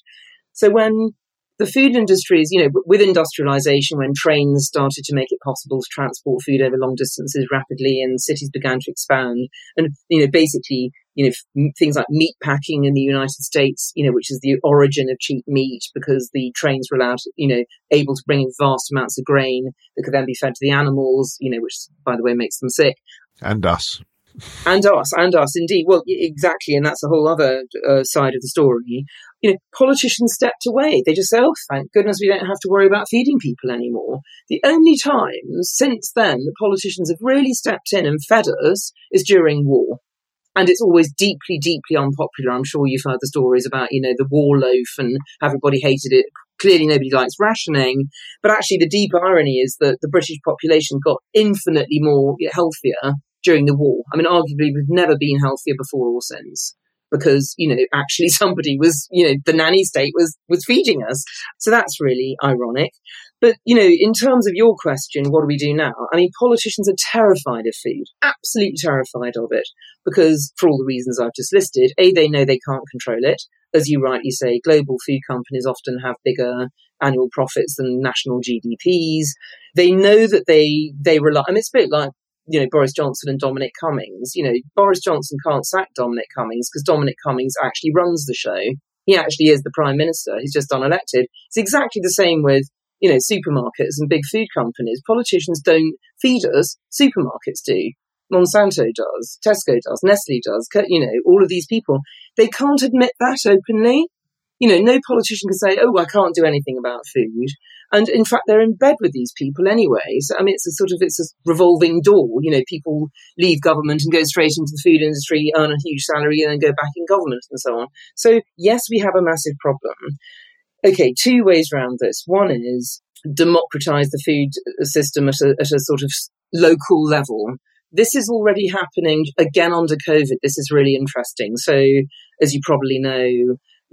So when the food industries, you know, with industrialization, when trains started to make it possible to transport food over long distances rapidly and cities began to expand and, you know, basically, you know, things like meat packing in the United States, you know, which is the origin of cheap meat because the trains were allowed, you know, able to bring in vast amounts of grain that could then be fed to the animals, you know, which, by the way, makes them sick. And us. And us, and us, indeed. Well, exactly. And that's a whole other uh, side of the story. You know, politicians stepped away. They just said, oh, thank goodness we don't have to worry about feeding people anymore. The only time since then that politicians have really stepped in and fed us is during war. And it's always deeply, deeply unpopular. I'm sure you've heard the stories about, you know, the war loaf and everybody hated it. Clearly nobody likes rationing. But actually the deep irony is that the British population got infinitely more healthier during the war. I mean, arguably we've never been healthier before or since because, you know, actually somebody was, you know, the nanny state was, was feeding us. So that's really ironic. But, you know, in terms of your question, what do we do now? I mean, politicians are terrified of food, absolutely terrified of it, because for all the reasons I've just listed, A, they know they can't control it. As you rightly say, global food companies often have bigger annual profits than national G D Ps. They know that they, they rely, I mean, it's a bit like, you know, Boris Johnson and Dominic Cummings. You know, Boris Johnson can't sack Dominic Cummings because Dominic Cummings actually runs the show. He actually is the prime minister. He's just unelected. It's exactly the same with, you know, supermarkets and big food companies. Politicians don't feed us. Supermarkets do. Monsanto does. Tesco does. Nestle does. You know, all of these people, they can't admit that openly. You know, no politician can say, oh, I can't do anything about food. And in fact, they're in bed with these people anyway. So, I mean, it's a sort of, it's a revolving door. You know, people leave government and go straight into the food industry, earn a huge salary and then go back in government and so on. So, yes, we have a massive problem. Okay, two ways around this. One is democratize the food system at a, at a sort of local level. This is already happening again under COVID. This is really interesting. So, as you probably know,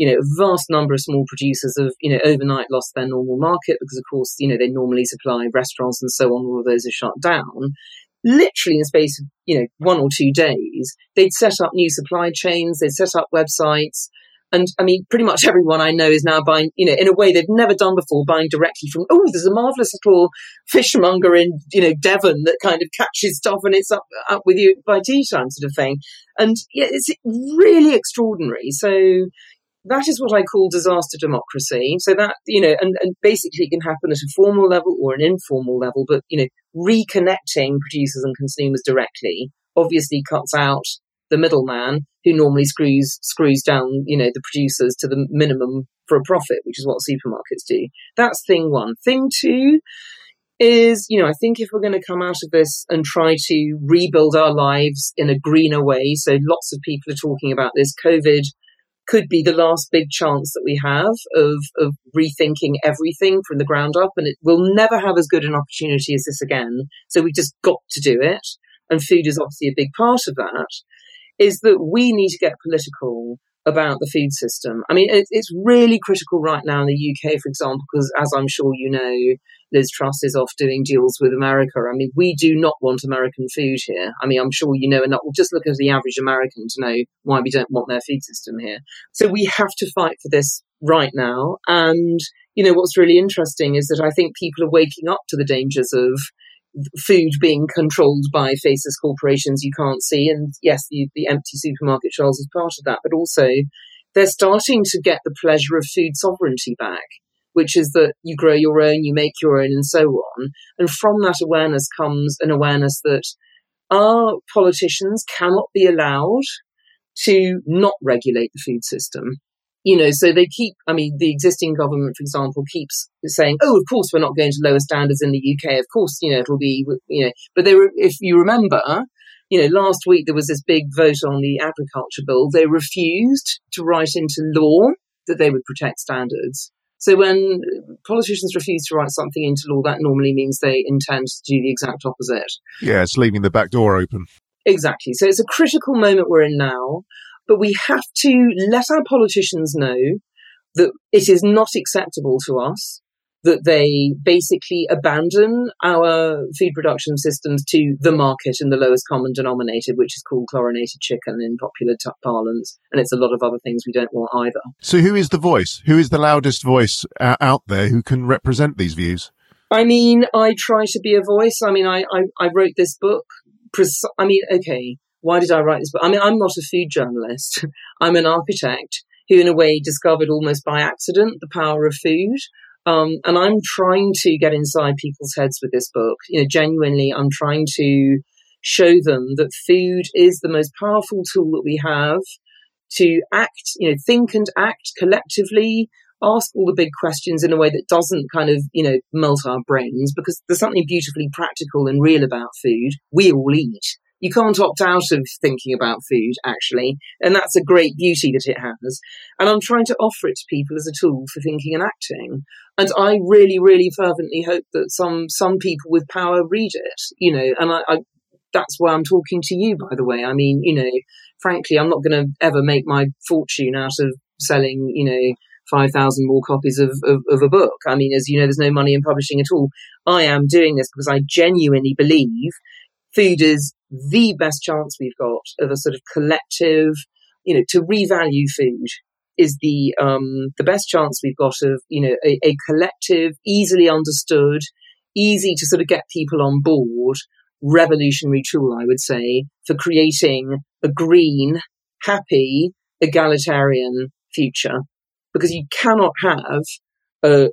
you know, a vast number of small producers have, you know, overnight lost their normal market because, of course, you know, they normally supply restaurants and so on. All of those are shut down. Literally in the space of, you know, one or two days, they'd set up new supply chains. They'd set up websites. And I mean, pretty much everyone I know is now buying, you know, in a way they've never done before, buying directly from, oh, there's a marvellous little fishmonger in, you know, Devon that kind of catches stuff and it's up, up with you by tea time sort of thing. And yeah, it's really extraordinary. So that is what I call disaster democracy. So that, you know, and, and basically it can happen at a formal level or an informal level, but, you know, reconnecting producers and consumers directly obviously cuts out the middleman who normally screws screws down, you know, the producers to the minimum for a profit, which is what supermarkets do. That's thing one. Thing two is, you know, I think if we're going to come out of this and try to rebuild our lives in a greener way, so lots of people are talking about this, COVID could be the last big chance that we have of, of rethinking everything from the ground up, and it will never have as good an opportunity as this again. So we've just got to do it, and food is obviously a big part of that. Is that we need to get political about the food system. I mean, it's really critical right now in the U K, for example, because as I'm sure you know, Liz Truss is off doing deals with America. I mean, we do not want American food here. I mean, I'm sure you know enough. We'll just look at the average American to know why we don't want their food system here. So we have to fight for this right now. And, you know, what's really interesting is that I think people are waking up to the dangers of food being controlled by faceless corporations you can't see. And yes, the, the empty supermarket shelves is part of that, but also they're starting to get the pleasure of food sovereignty back, which is that you grow your own, you make your own, and so on. And from that awareness comes an awareness that our politicians cannot be allowed to not regulate the food system. You know, so they keep, I mean, the existing government, for example, keeps saying, oh, of course, we're not going to lower standards in the U K. Of course, you know, it'll be, you know, but they were, if you remember, you know, last week there was this big vote on the agriculture bill. They refused to write into law that they would protect standards. So when politicians refuse to write something into law, that normally means they intend to do the exact opposite. Yeah, it's leaving the back door open. Exactly. So it's a critical moment we're in now. But we have to let our politicians know that it is not acceptable to us that they basically abandon our food production systems to the market in the lowest common denominator, which is called chlorinated chicken in popular t- parlance. And it's a lot of other things we don't want either. So who is the voice? Who is the loudest voice uh, out there who can represent these views? I mean, I try to be a voice. I mean, I, I, I wrote this book. Pres- I mean, okay. Why did I write this book? I mean, I'm not a food journalist. I'm an architect who, in a way, discovered almost by accident the power of food. Um, and I'm trying to get inside people's heads with this book. You know, genuinely, I'm trying to show them that food is the most powerful tool that we have to act, you know, think and act collectively, ask all the big questions in a way that doesn't kind of, you know, melt our brains, because there's something beautifully practical and real about food. We all eat. You can't opt out of thinking about food, actually. And that's a great beauty that it has. And I'm trying to offer it to people as a tool for thinking and acting. And I really, really fervently hope that some some people with power read it, you know. And I, I that's why I'm talking to you, by the way. I mean, you know, frankly, I'm not going to ever make my fortune out of selling, you know, five thousand more copies of, of, of a book. I mean, as you know, there's no money in publishing at all. I am doing this because I genuinely believe food is the best chance we've got of a sort of collective, you know, to revalue food is the um, the best chance we've got of, you know, a, a collective, easily understood, easy to sort of get people on board, revolutionary tool, I would say, for creating a green, happy, egalitarian future. Because you cannot have uh,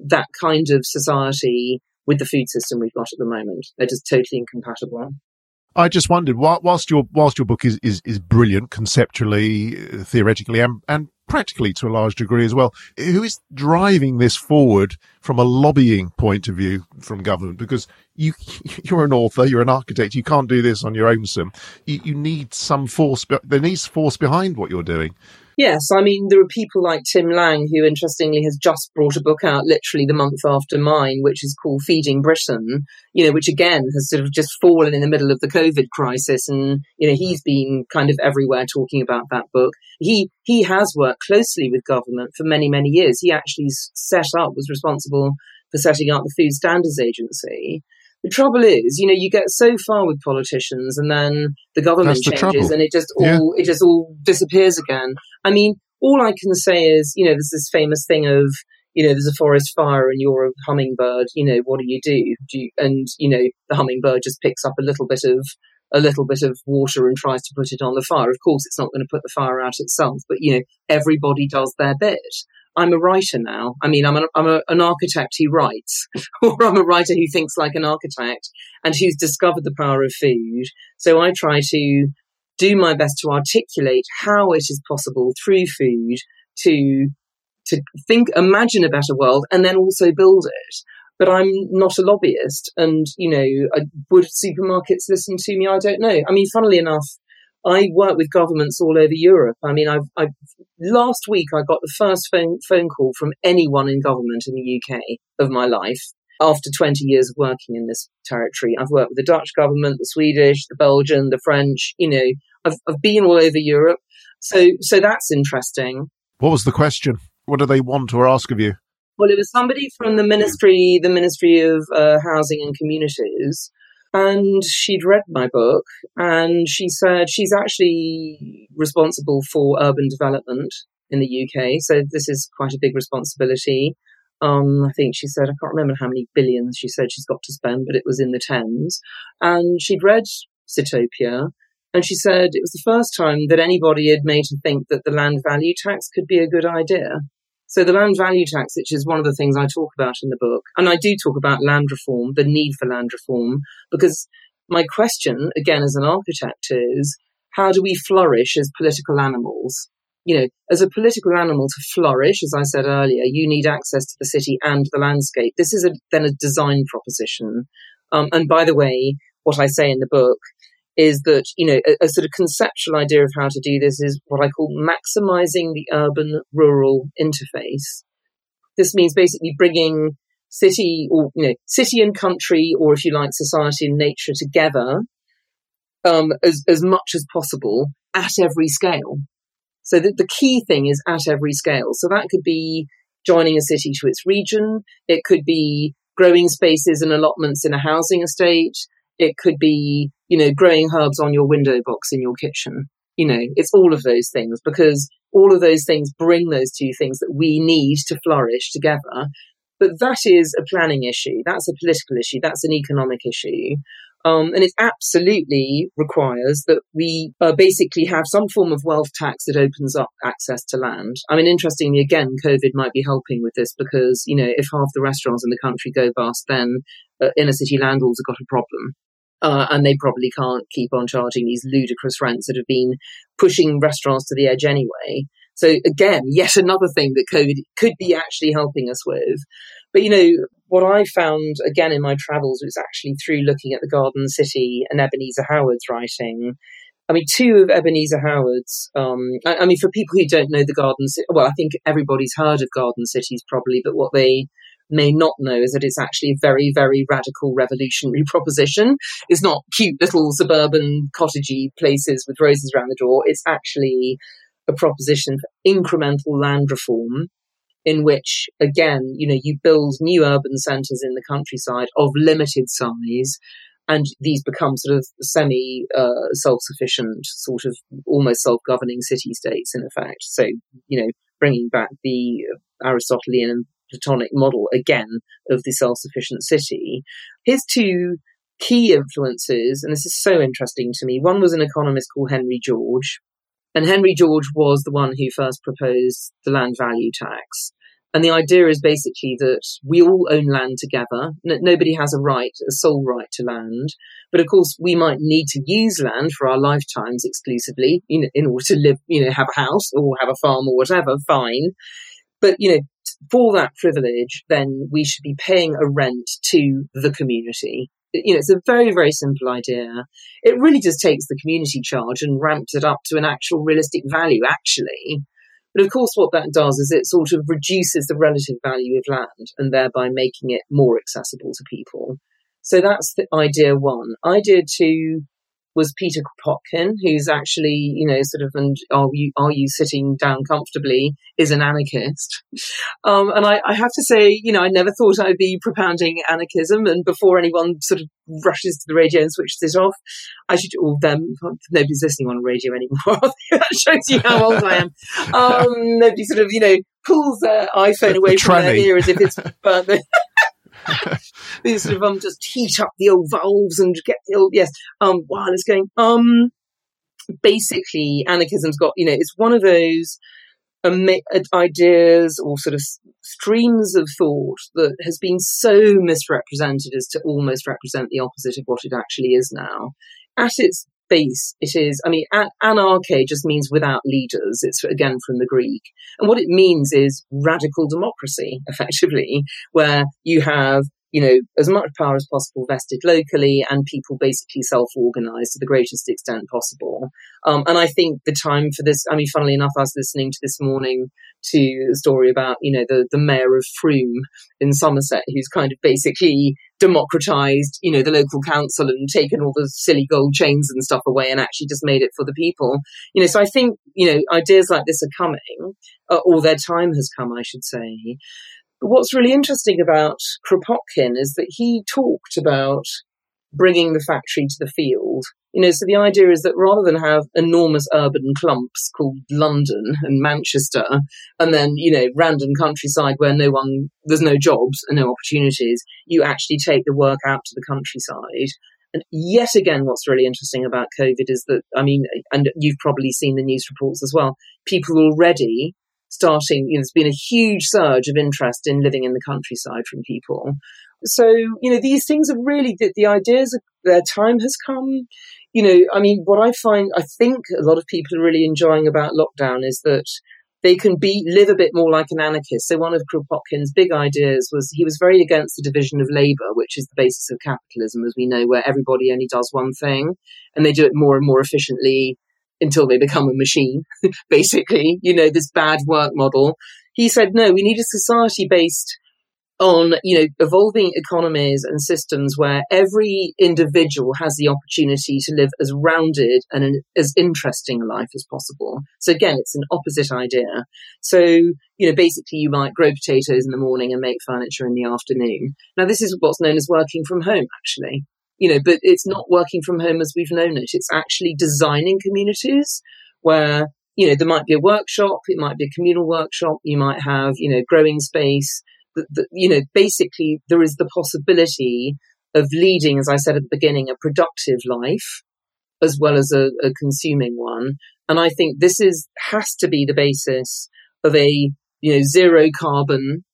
that kind of society with the food system we've got at the moment. They're just totally incompatible. I just wondered, whilst your whilst your book is, is, is brilliant conceptually, theoretically, and, and practically to a large degree as well, who is driving this forward from a lobbying point of view from government? Because you, you're an author, you're an architect, you can't do this on your own, Sim. You, you need some force, there needs force behind what you're doing. Yes, I mean, there are people like Tim Lang, who interestingly has just brought a book out literally the month after mine, which is called Feeding Britain, you know, which again has sort of just fallen in the middle of the COVID crisis. And, you know, he's been kind of everywhere talking about that book. He he has worked closely with government for many, many years. He actually set up, was responsible for setting up the Food Standards Agency. The trouble is, you know, you get so far with politicians and then the government the changes trouble. and it just all yeah. it just all disappears again. I mean, all I can say is, you know, there's this famous thing of, you know, there's a forest fire and you're a hummingbird, you know, what do you do? do you, and, you know, the hummingbird just picks up a little bit of a little bit of water and tries to put it on the fire. Of course, it's not going to put the fire out itself, but, you know, everybody does their bit. I'm a writer now. I mean, I'm, an, I'm a, an architect who writes, or I'm a writer who thinks like an architect and who's discovered the power of food. So I try to do my best to articulate how it is possible through food to to think, imagine a better world and then also build it. But I'm not a lobbyist and, you know, would supermarkets listen to me? I don't know. I mean, funnily enough, I work with governments all over Europe. I mean, I've, I've last week I got the first phone, phone call from anyone in government in the U K of my life after twenty years of working in this territory. I've worked with the Dutch government, the Swedish, the Belgian, the French. You know, I've, I've been all over Europe. So, so that's interesting. What was the question? What do they want or ask of you? Well, it was somebody from the ministry, the Ministry of uh, Housing and Communities. And she'd read my book and she said she's actually responsible for urban development in the U K. So this is quite a big responsibility. Um, I think she said, I can't remember how many billions she said she's got to spend, but it was in the tens. And she'd read Zootopia, and she said it was the first time that anybody had made her think that the land value tax could be a good idea. So the land value tax, which is one of the things I talk about in the book, and I do talk about land reform, the need for land reform, because my question, again, as an architect is, how do we flourish as political animals? You know, as a political animal to flourish, as I said earlier, you need access to the city and the landscape. This is a, then a design proposition. Um, and by the way, what I say in the book is that, you know, a, a sort of conceptual idea of how to do this is what I call maximizing the urban-rural interface. This means basically bringing city or, you know, city and country, or if you like, society and nature together um, as, as much as possible at every scale. So the, the key thing is at every scale. So that could be joining a city to its region. It could be growing spaces and allotments in a housing estate. It could be, you know, growing herbs on your window box in your kitchen. You know, it's all of those things, because all of those things bring those two things that we need to flourish together. But that is a planning issue. That's a political issue. That's an economic issue. Um, and it absolutely requires that we uh, basically have some form of wealth tax that opens up access to land. I mean, interestingly, again, COVID might be helping with this because, you know, if half the restaurants in the country go bust, then uh, inner city landlords have got a problem. Uh, and they probably can't keep on charging these ludicrous rents that have been pushing restaurants to the edge anyway. So again, yet another thing that COVID could be actually helping us with. But, you know, what I found, again, in my travels was actually through looking at the Garden City and Ebenezer Howard's writing. I mean, two of Ebenezer Howard's, um, I, I mean, for people who don't know the Garden City, well, I think everybody's heard of Garden Cities probably, but what they may not know is that it's actually a very, very radical revolutionary proposition. It's not cute little suburban cottagey places with roses around the door. It's actually a proposition for incremental land reform, in which, again, you know, you build new urban centres in the countryside of limited size, and these become sort of semi uh, self-sufficient, sort of almost self-governing city-states in effect. So, you know, bringing back the Aristotelian and Platonic model again of the self-sufficient city. Here's two key influences, and this is so interesting to me. One was an economist called Henry George, and Henry George was the one who first proposed the land value tax. And the idea is basically that we all own land together. N- nobody has a right, a sole right to land. But of course, we might need to use land for our lifetimes exclusively in, in order to live, you know, have a house or have a farm or whatever, fine. But, you know, for that privilege, then we should be paying a rent to the community. You know, it's a very, very simple idea. It really just takes the community charge and ramps it up to an actual realistic value, actually. But of course, what that does is it sort of reduces the relative value of land and thereby making it more accessible to people. So that's the idea one. Idea two was Peter Kropotkin, who's actually, you know, sort of, and are you, are you sitting down comfortably, is an anarchist. Um, and I, I have to say, you know, I never thought I'd be propounding anarchism. And before anyone sort of rushes to the radio and switches it off, I should, all them, nobody's listening on radio anymore. That shows you how old I am. Um, nobody sort of, you know, pulls their iPhone away from their ear as if it's burnt. These sort of um just heat up the old valves and get the old yes um while it's going um basically anarchism's got, you know, it's one of those um, ideas or sort of streams of thought that has been so misrepresented as to almost represent the opposite of what it actually is now. At its base, it is, I mean, an- anarchy just means without leaders. It's, again, from the Greek. And what it means is radical democracy, effectively, where you have, you know, as much power as possible vested locally and people basically self-organized to the greatest extent possible. Um, and I think the time for this, I mean, funnily enough, I was listening to this morning to a story about, you know, the, the mayor of Froome in Somerset, who's kind of basically democratized, you know, the local council and taken all the silly gold chains and stuff away and actually just made it for the people. You know, so I think, you know, ideas like this are coming, uh, or their time has come, I should say. But what's really interesting about Kropotkin is that he talked about bringing the factory to the field. You know, so the idea is that rather than have enormous urban clumps called London and Manchester and then, you know, random countryside where no one, there's no jobs and no opportunities, you actually take the work out to the countryside. And yet again, what's really interesting about COVID is that, I mean, and you've probably seen the news reports as well, people already starting, you know, there's been a huge surge of interest in living in the countryside from people. So, you know, these things are really, the, the ideas of their time has come. You know, I mean, what I find, I think a lot of people are really enjoying about lockdown is that they can be live a bit more like an anarchist. So one of Kropotkin's big ideas was he was very against the division of labour, which is the basis of capitalism, as we know, where everybody only does one thing and they do it more and more efficiently until they become a machine, basically, you know, this bad work model. He said, no, we need a society based on, you know, evolving economies and systems where every individual has the opportunity to live as rounded and an, as interesting a life as possible. So again, it's an opposite idea. So, you know, basically you might grow potatoes in the morning and make furniture in the afternoon. Now, this is what's known as working from home, actually, you know, but it's not working from home as we've known it. It's actually designing communities where, you know, there might be a workshop, it might be a communal workshop, you might have, you know, growing space. The, the, you know, basically, there is the possibility of leading, as I said at the beginning, a productive life as well as a, a consuming one. And I think this is has to be the basis of a, you know, zero carbon,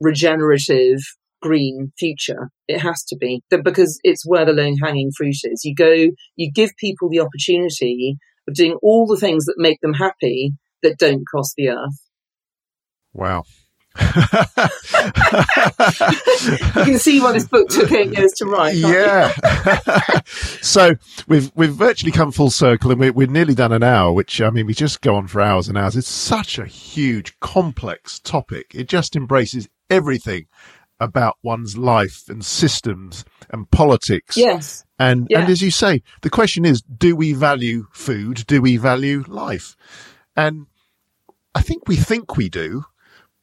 regenerative, green future. It has to be, because it's where the low hanging fruit is. You go, you give people the opportunity of doing all the things that make them happy that don't cost the earth. Wow. You can see why this book took eight years to write. Yeah. So we've we've virtually come full circle, and we, we've nearly done an hour. Which, I mean, we just go on for hours and hours. It's such a huge, complex topic. It just embraces everything about one's life and systems and politics. Yes. And yeah. and as you say, the question is: do we value food? Do we value life? And I think we think we do.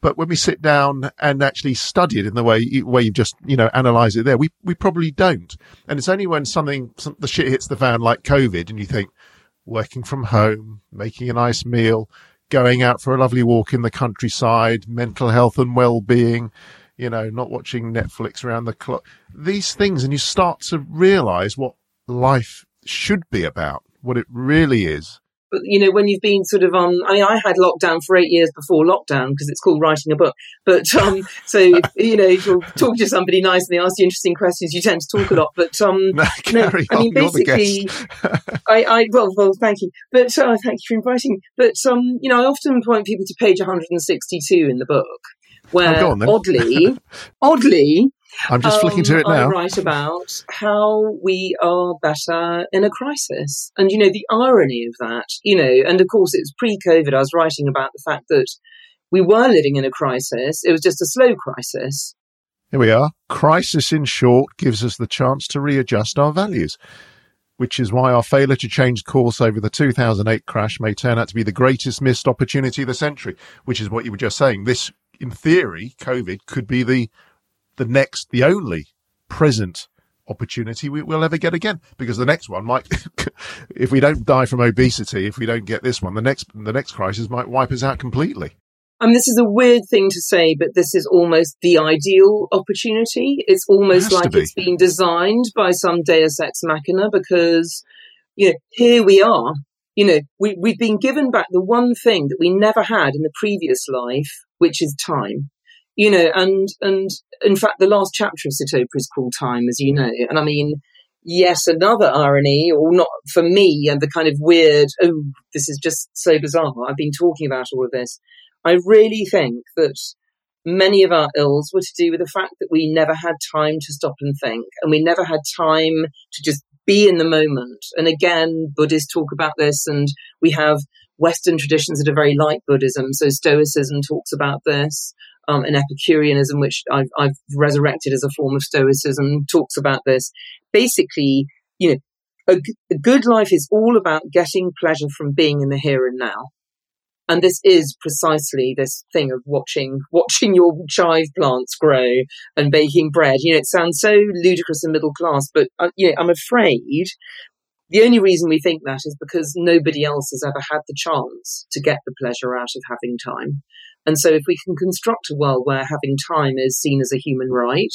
But when we sit down and actually study it in the way way you just, you know, analyse it there, we we probably don't. And it's only when something, some, the shit hits the fan like COVID and you think, working from home, making a nice meal, going out for a lovely walk in the countryside, mental health and well-being, you know, not watching Netflix around the clock, these things, and you start to realise what life should be about, what it really is. But, you know, when you've been sort of on, um, I mean, I had lockdown for eight years before lockdown because it's called writing a book. But um, so, if, you know, if you're talking to somebody nice and they ask you interesting questions, you tend to talk a lot. But, um, no, no, I mean, basically, I, I, well, well, thank you. But uh, thank you for inviting me. But, um, you know, I often point people to page one hundred sixty-two in the book, where oh, go on, then. oddly, oddly, I'm just um, flicking to it now. I write about how we are better in a crisis. And, you know, the irony of that, you know, and of course it's pre-COVID, I was writing about the fact that we were living in a crisis. It was just a slow crisis. Here we are. Crisis, in short, gives us the chance to readjust our values, which is why our failure to change course over the two thousand eight crash may turn out to be the greatest missed opportunity of the century, which is what you were just saying. This, in theory, COVID could be the the next, the only present opportunity we will ever get again, because the next one might, if we don't die from obesity, if we don't get this one, the next, the next crisis might wipe us out completely. I mean, this is a weird thing to say, but this is almost the ideal opportunity. It's almost it like be. It's been designed by some Deus ex machina, because, you know, here we are. You know, we, we've been given back the one thing that we never had in the previous life, which is time. You know, and and in fact, the last chapter of Zootopia is called Time, as you know. And I mean, yes, another irony, or not for me, and the kind of weird, oh, this is just so bizarre. I've been talking about all of this. I really think that many of our ills were to do with the fact that we never had time to stop and think, and we never had time to just be in the moment. And again, Buddhists talk about this, and we have Western traditions that are very like Buddhism. So Stoicism talks about this. Um, and Epicureanism, which I've, I've resurrected as a form of Stoicism, talks about this. Basically, you know, a, a good life is all about getting pleasure from being in the here and now. And this is precisely this thing of watching watching your chive plants grow and baking bread. You know, it sounds so ludicrous and middle class, but uh, you know, I'm afraid the only reason we think that is because nobody else has ever had the chance to get the pleasure out of having time. And so if we can construct a world where having time is seen as a human right,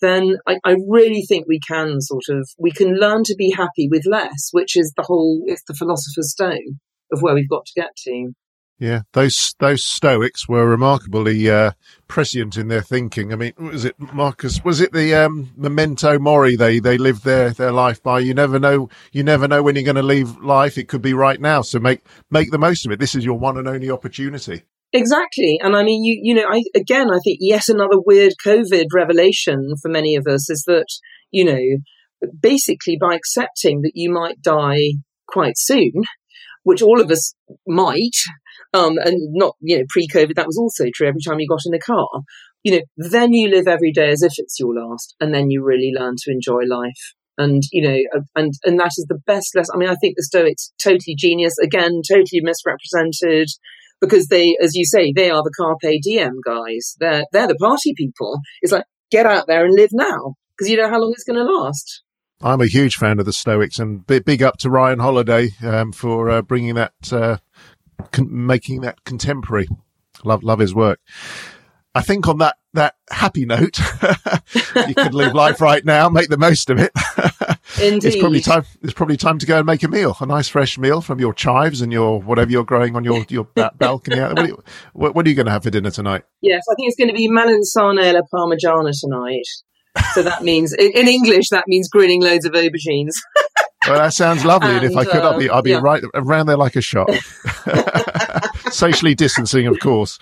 then I, I really think we can sort of, we can learn to be happy with less, which is the whole, it's the philosopher's stone of where we've got to get to. Yeah, those those Stoics were remarkably uh, prescient in their thinking. I mean, was it Marcus? Was it the um, memento mori? They they lived their, their life by. You never know. You never know when you're going to leave life. It could be right now. So make make the most of it. This is your one and only opportunity. Exactly. And I mean, you you know, I again, I think yet another weird COVID revelation for many of us is that, you know, basically by accepting that you might die quite soon, which all of us might. Um, and not, you know, pre-COVID, that was also true every time you got in the car. You know, then you live every day as if it's your last, and then you really learn to enjoy life. And, you know, and, and that is the best lesson. I mean, I think the Stoics, totally genius, again, totally misrepresented, because they, as you say, they are the Carpe Diem guys. They're, they're the party people. It's like, get out there and live now, because you know how long it's going to last. I'm a huge fan of the Stoics, and big up to Ryan Holiday um, for uh, bringing that... Uh Con- making that contemporary. Love, love his work. I think on that, that happy note, you could live life right now, make the most of it. Indeed. It's probably time, it's probably time to go and make a meal, a nice fresh meal from your chives and your, whatever you're growing on your, your balcony. What, are you, what, what are you going to have for dinner tonight? Yes, I think it's going to be melanzane alla parmigiana tonight. So that means, in, in English, that means grilling loads of aubergines. Well, that sounds lovely. And, and if I could, uh, I'd be, I'd be yeah. right around there like a shot. Socially distancing, of course.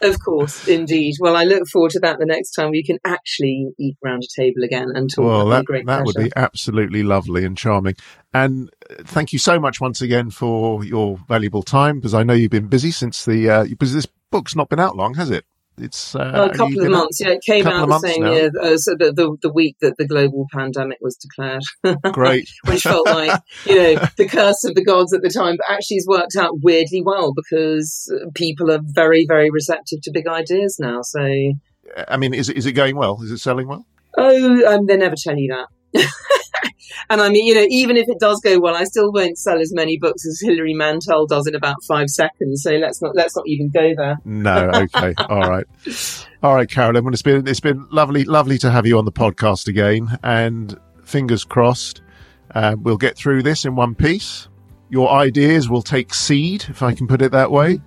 Of course, indeed. Well, I look forward to that the next time we can actually eat round a table again and talk. Well, that, great that would be absolutely lovely and charming. And thank you so much once again for your valuable time, because I know you've been busy since the uh, because this book's not been out long, has it? It's uh, well, a couple of months. Out? Yeah, it came out the same now. year, uh, so the, the the week that the global pandemic was declared. Great, which felt like you know the curse of the gods at the time, but actually has worked out weirdly well because people are very, very receptive to big ideas now. So, I mean, is it is it going well? Is it selling well? Oh, um, they never tell you that. And I mean, you know, even if it does go well, I still won't sell as many books as Hilary Mantel does in about five seconds. So let's not let's not even go there. No, okay, all right, all right, Carolyn. Well, it's been it's been lovely, lovely to have you on the podcast again. And fingers crossed, uh, we'll get through this in one piece. Your ideas will take seed, if I can put it that way,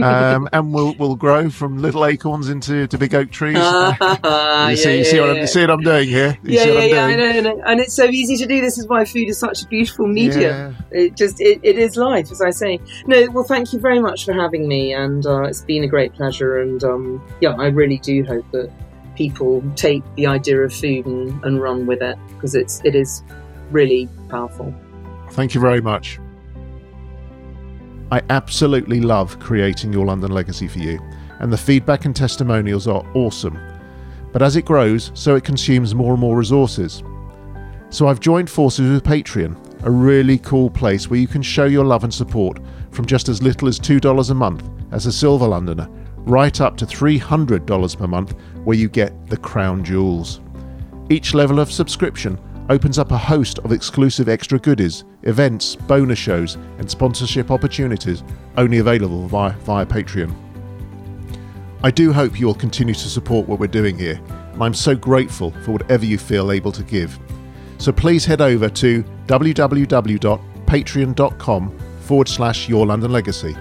um, and will will grow from little acorns into to big oak trees. Uh, you, see, yeah, you, see yeah, what I'm, you see what I'm doing here? You yeah, see what yeah, I'm doing? yeah, I know, I know. And it's so easy to do. This is why food is such a beautiful medium. Yeah. It just it, it is life, as I say. No, well, thank you very much for having me, and uh, it's been a great pleasure. And um, yeah, I really do hope that people take the idea of food and, and run with it, because it's it is really powerful. Thank you very much. I absolutely love creating Your London Legacy for you, and the feedback and testimonials are awesome. But as it grows, so it consumes more and more resources. So I've joined forces with Patreon, a really cool place where you can show your love and support from just as little as two dollars a month as a Silver Londoner, right up to three hundred dollars per month, where you get the crown jewels. Each level of subscription opens up a host of exclusive extra goodies, events, bonus shows, and sponsorship opportunities only available via, via Patreon. I do hope you will continue to support what we're doing here, and I'm so grateful for whatever you feel able to give. So please head over to www.patreon.com forward slash Your London Legacy.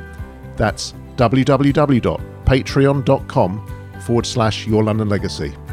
That's www.patreon.com forward slash Your London Legacy.